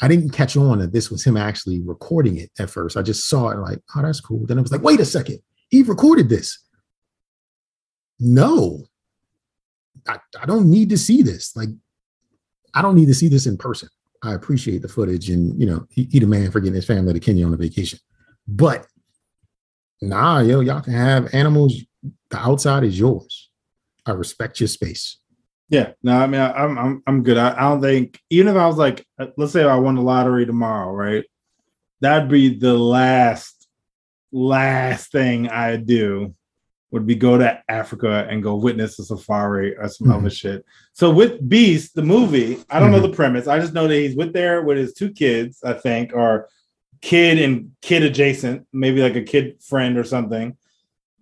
I didn't catch on that this was him actually recording it at first. I just saw it like, oh, that's cool. Then it was like, wait a second. He recorded this. No, I don't need to see this. Like, I don't need to see this in person. I appreciate the footage. And, you know, he the man for getting his family to Kenya on a vacation. But nah, yo, y'all can have animals. The outside is yours. I respect your space. Yeah, no, I mean, I'm good. I don't think, even if I was like, let's say I won the lottery tomorrow, right? That'd be the last thing I do would be go to Africa and go witness a safari or some other shit. So with Beast, the movie, I don't know the premise. I just know that he's with his 2 kids, I think, or kid and kid adjacent, maybe like a kid friend or something.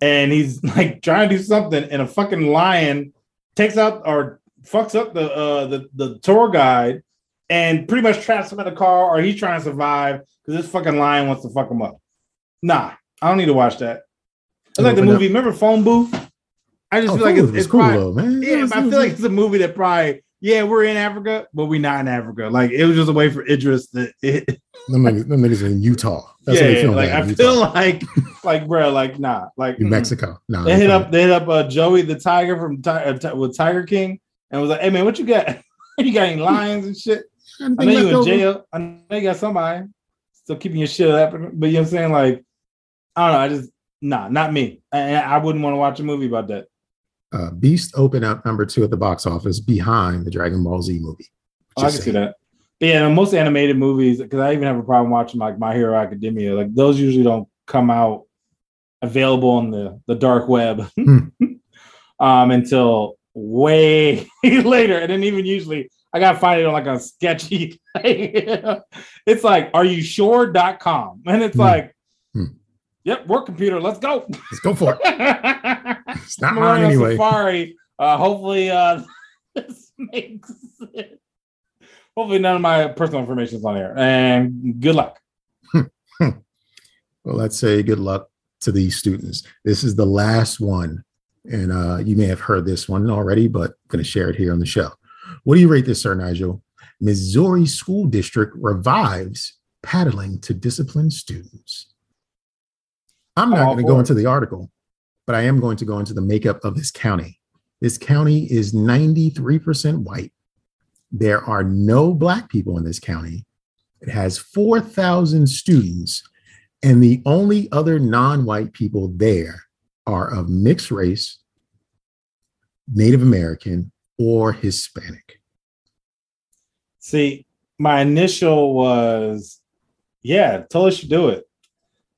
And he's like trying to do something, and a fucking lion takes out or fucks up the tour guide and pretty much traps him in a car, or he's trying to survive because this fucking lion wants to fuck him up. Nah, I don't need to watch that. It's like the movie, remember Phone Booth? I just feel like it's cool probably, though, man. Yeah, but I feel like it's a movie that probably, we're in Africa, but we're not in Africa. Like, it was just a way for Idris to... Them niggas in Utah. That's what they feel like. I feel like, bro, like, nah. Like, in Mexico. Nah, they hit up Joey the Tiger from with Tiger King and was like, hey, man, what you got? You got any lions and shit? I know you in jail. I know you got somebody still keeping your shit up. But you know what I'm saying? Like, I don't know. I just... Nah, not me. I wouldn't want to watch a movie about that. Beast opened up number 2 at the box office behind the Dragon Ball Z movie. Oh, I can see that. But yeah, most animated movies, because I even have a problem watching like My Hero Academia. Like, those usually don't come out available on the dark web until way later. And then even usually I got to find it on like a sketchy thing. It's like, areyousure.com. And it's like, yep, work computer. Let's go. Let's go for it. It's not mine anyway. Safari. Hopefully, this makes it. Hopefully, none of my personal information is on here. And good luck. Well, let's say good luck to these students. This is the last one, and you may have heard this one already, but I'm going to share it here on the show. What do you rate this, Sir Nigel? Missouri school district revives paddling to discipline students. I'm not going to go into the article, but I am going to go into the makeup of this county. This county is 93% white. There are no black people in this county. It has 4,000 students, and the only other non-white people there are of mixed race, Native American, or Hispanic. See, my initial was, yeah, totally should do it.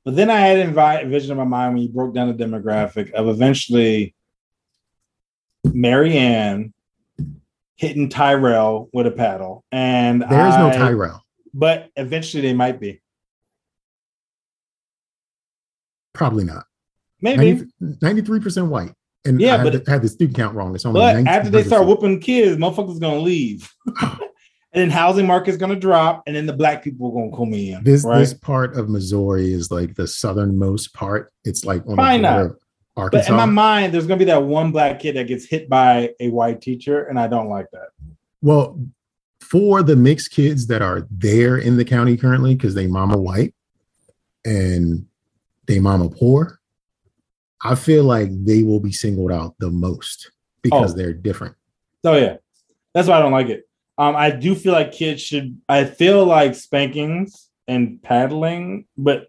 But then I had a vision in my mind when you broke down the demographic of eventually Mary Ann hitting Tyrell with a paddle. And there is no Tyrell. But eventually they might be. Probably not. Maybe. 93% white. And yeah, I had the student count wrong. It's only but after they start whooping kids, motherfuckers going to leave. And then housing market's going to drop. And then the black people are going to come in. This part of Missouri is like the southernmost part. It's like on probably the border of Arkansas. But in my mind, there's going to be that one black kid that gets hit by a white teacher. And I don't like that. Well, for the mixed kids that are there in the county currently, because they mama white and they mama poor, I feel like they will be singled out the most because they're different. Oh, yeah. That's why I don't like it. I do feel like kids should, I feel like spankings and paddling, but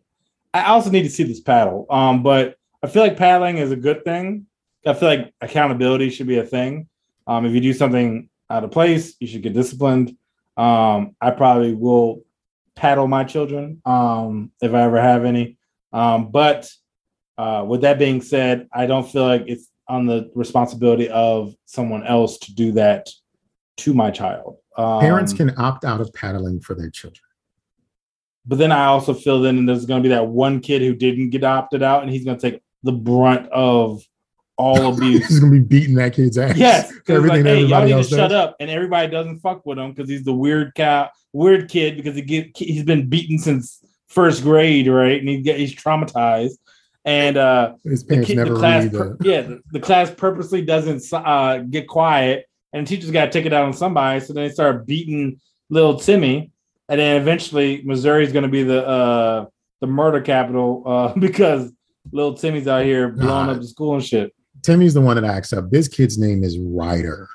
I also need to see this paddle. But I feel like paddling is a good thing. I feel like accountability should be a thing. If you do something out of place, you should get disciplined. I probably will paddle my children if I ever have any. But with that being said, I don't feel like it's on the responsibility of someone else to do that to my child. Parents can opt out of paddling for their children. But then I also feel then there's going to be that one kid who didn't get opted out, and he's going to take the brunt of all abuse. He's going to be beating that kid's ass. Yes. Everything like, hey, y'all need to shut up. And everybody doesn't fuck with him because he's the weird kid because he's been beaten since first grade, right? And he's traumatized. And his parents the class purposely doesn't get quiet. And the teachers got to take it out on somebody. So then they start beating little Timmy. And then eventually Missouri is going to be the murder capital because little Timmy's out here blowing up the school and shit. Timmy's the one that acts up. This kid's name is Ryder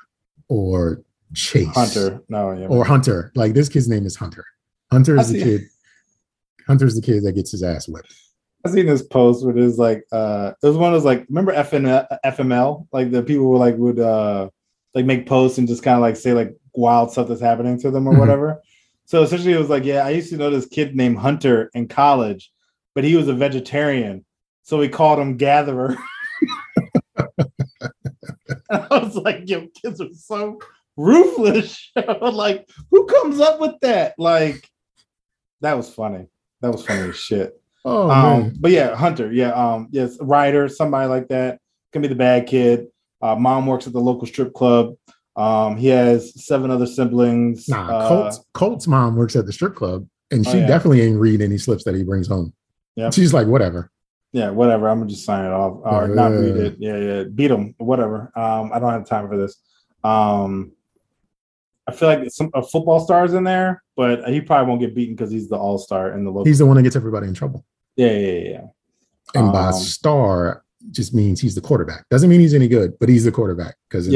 or Chase. Hunter. Or Hunter. Like this kid's name is Hunter. Hunter's the kid that gets his ass whipped. I've seen this post where there's like, it was one of those like, remember FML? Like the people were like, would make posts and just kind of like say like wild stuff that's happening to them or whatever. So essentially it was like, yeah, I used to know this kid named Hunter in college, but he was a vegetarian. So we called him Gatherer. I was like, yo, kids are so ruthless. Like, who comes up with that? Like, that was funny. That was funny as shit. Oh, man. But yeah, Hunter. Yeah. Yes. Ryder, somebody like that can be the bad kid. Mom works at the local strip club. He has 7 other siblings. Colt's mom works at the strip club, and she definitely ain't read any slips that he brings home. Yeah, she's like, whatever. Yeah, whatever. I'm gonna just sign it off or not read it. Yeah, beat him, whatever. I don't have time for this. I feel like some football stars in there, but he probably won't get beaten because he's the all-star in the local. He's the one that gets everybody in trouble. Yeah. And by star. Just means he's the quarterback. Doesn't mean he's any good, but he's the quarterback. Because in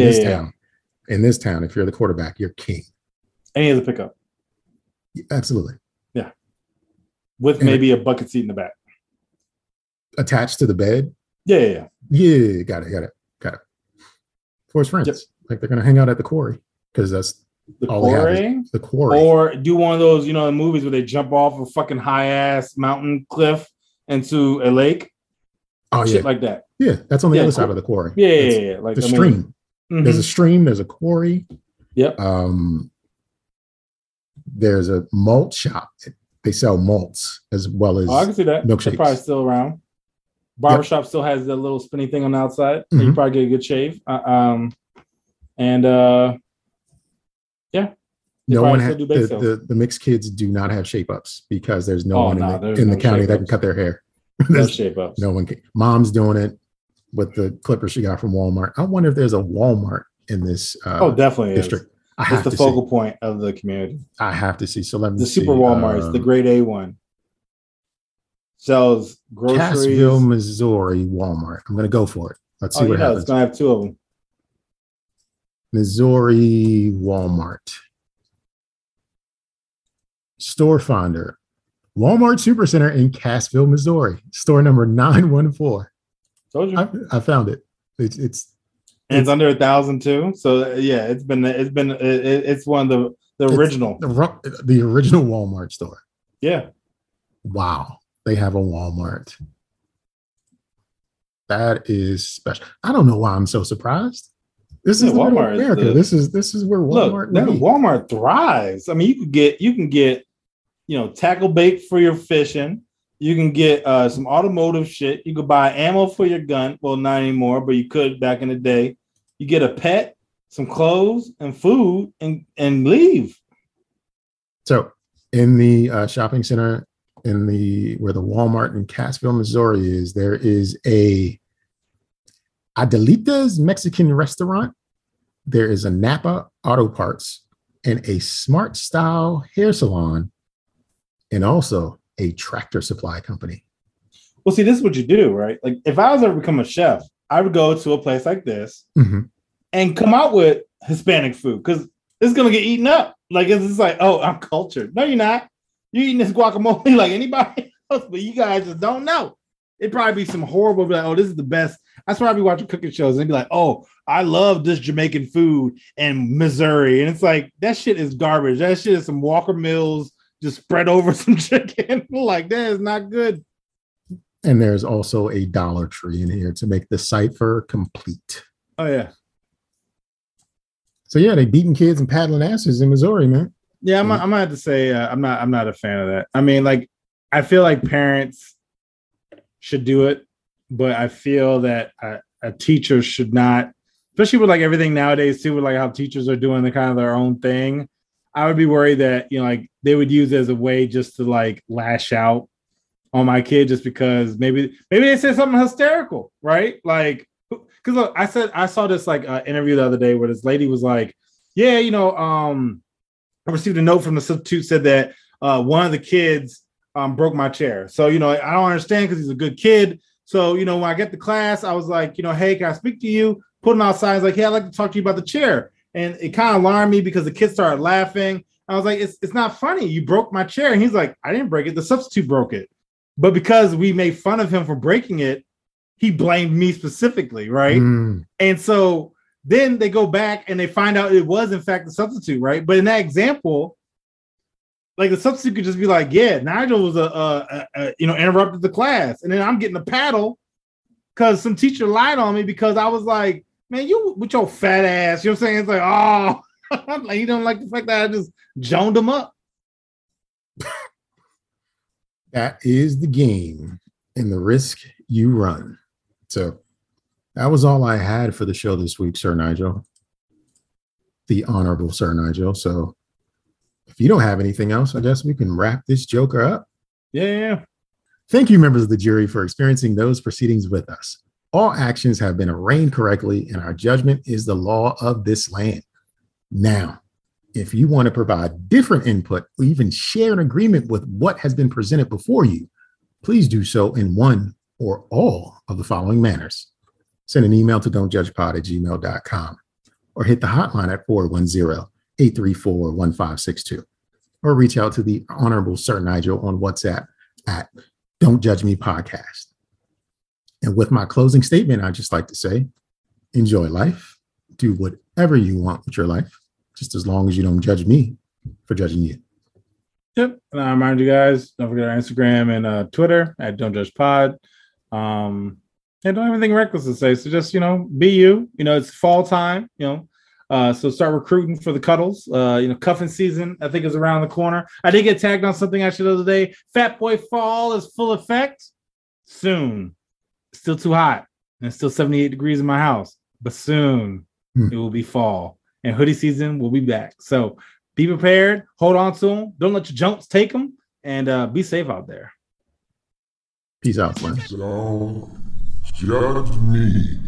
this town, if you're the quarterback, you're king. And he has a pickup. Yeah, absolutely. Yeah. With maybe a bucket seat in the back. Attached to the bed? Yeah. Got it. For his friends. Yep. Like they're going to hang out at the quarry. Because that's the all quarry? They have is the quarry. Or do one of those, the movies where they jump off a fucking high-ass mountain cliff into a lake. Oh, shit like that. Yeah, that's on the other side of the quarry. Yeah. Like the stream. Mm-hmm. There's a stream. There's a quarry. Yep. There's a malt shop. They sell malts as well as. Oh, I can see that. Milkshakes. They're probably still around. Barbershop still has that little spinny thing on the outside. Mm-hmm. You probably get a good shave. Yeah. No one has the mixed kids do not have shape ups because there's no one in the county that can cut their hair. No shape ups. No one can. Mom's doing it with the clipper she got from Walmart. I wonder if there's a Walmart in this definitely district. It's the focal point of the community. I have to see. So let me see. The super Walmart is the grade A one. Sells groceries. Cassville, Missouri Walmart. I'm going to go for it. Let's see what happens. It's going to have 2 of them. Missouri Walmart. Store finder. Walmart Supercenter in Cassville, Missouri. Store number 914. Told you. I found it. It's under 1,000 too. So yeah, it's one of the original Walmart store. Yeah. Wow. they have a Walmart. That is special. I don't know why I'm so surprised. This is Walmart, America. This is where Walmart. Look, Walmart thrives. I mean, you can get, tackle bait for your fishing. You can get some automotive shit. You could buy ammo for your gun. Well, not anymore, but you could back in the day. You get a pet, some clothes, and food, and leave. So, in the shopping center, where the Walmart in Cassville, Missouri is, there is a Adelita's Mexican restaurant. There is a Napa Auto Parts and a Smart Style hair salon, and also a tractor supply company. Well, see, this is what you do, right? Like, if I was ever become a chef, I would go to a place like this and come out with Hispanic food, because it's going to get eaten up. Like, it's just like, oh, I'm cultured. No, you're not. You're eating this guacamole like anybody else, but you guys just don't know. It'd probably be some horrible, like, oh, this is the best. That's why I'd be watching cooking shows and be like, oh, I love this Jamaican food in Missouri. And it's like, that shit is garbage. That shit is some Walker Mills just spread over some chicken. Like, that is not good. And there's also a Dollar Tree in here to make the cipher complete. Oh, yeah. So, yeah, they beating kids and paddling asses in Missouri, man. Yeah, I'm going to have to say I'm not a fan of that. I mean, like, I feel like parents should do it, but I feel that a teacher should not, especially with, like, everything nowadays, too, with, like, how teachers are doing the kind of their own thing. I would be worried that, like, they would use it as a way just to, like, lash out on my kid just because maybe they said something hysterical, right? Like, because look, I saw this, like, interview the other day where this lady was like, yeah, I received a note from the substitute, said that one of the kids broke my chair. So, I don't understand because he's a good kid. So, when I get to class, I was like, hey, can I speak to you? Putting out signs like, hey, I'd like to talk to you about the chair. And it kind of alarmed me because the kids started laughing. I was like, it's not funny. You broke my chair. And he's like, I didn't break it. The substitute broke it. But because we made fun of him for breaking it, he blamed me specifically, right? Mm. And so then they go back and they find out it was, in fact, the substitute, right? But in that example, like, the substitute could just be like, yeah, Nigel was interrupted the class. And then I'm getting a paddle because some teacher lied on me because I was like, man, you with your fat ass, you know what I'm saying? It's like, oh, like, you don't like the fact that I just joned him up. That is the game and the risk you run. So that was all I had for the show this week, Sir Nigel. The Honorable Sir Nigel. So if you don't have anything else, I guess we can wrap this joker up. Yeah. Thank you, members of the jury, for experiencing those proceedings with us. All actions have been arraigned correctly, and our judgment is the law of this land. Now, if you want to provide different input or even share an agreement with what has been presented before you, please do so in one or all of the following manners. Send an email to don'tjudgepod@gmail.com or hit the hotline at 410-834-1562 or reach out to the Honorable Sir Nigel on WhatsApp at Don't Judge Me Podcast. And with my closing statement, I'd just like to say, enjoy life. Do whatever you want with your life, just as long as you don't judge me for judging you. Yep. And I remind you guys, don't forget our Instagram and Twitter at Don't Judge Pod. And don't have anything reckless to say. So just, be you. It's fall time, so start recruiting for the cuddles. Cuffing season, I think, is around the corner. I did get tagged on something actually the other day. Fat Boy Fall is full effect soon. Still too hot, and it's still 78 degrees in my house, but soon it will be fall and hoodie season will be back. So be prepared, hold on to them, don't let your jumps take them, and be safe out there. Peace out, friends. Don't judge me.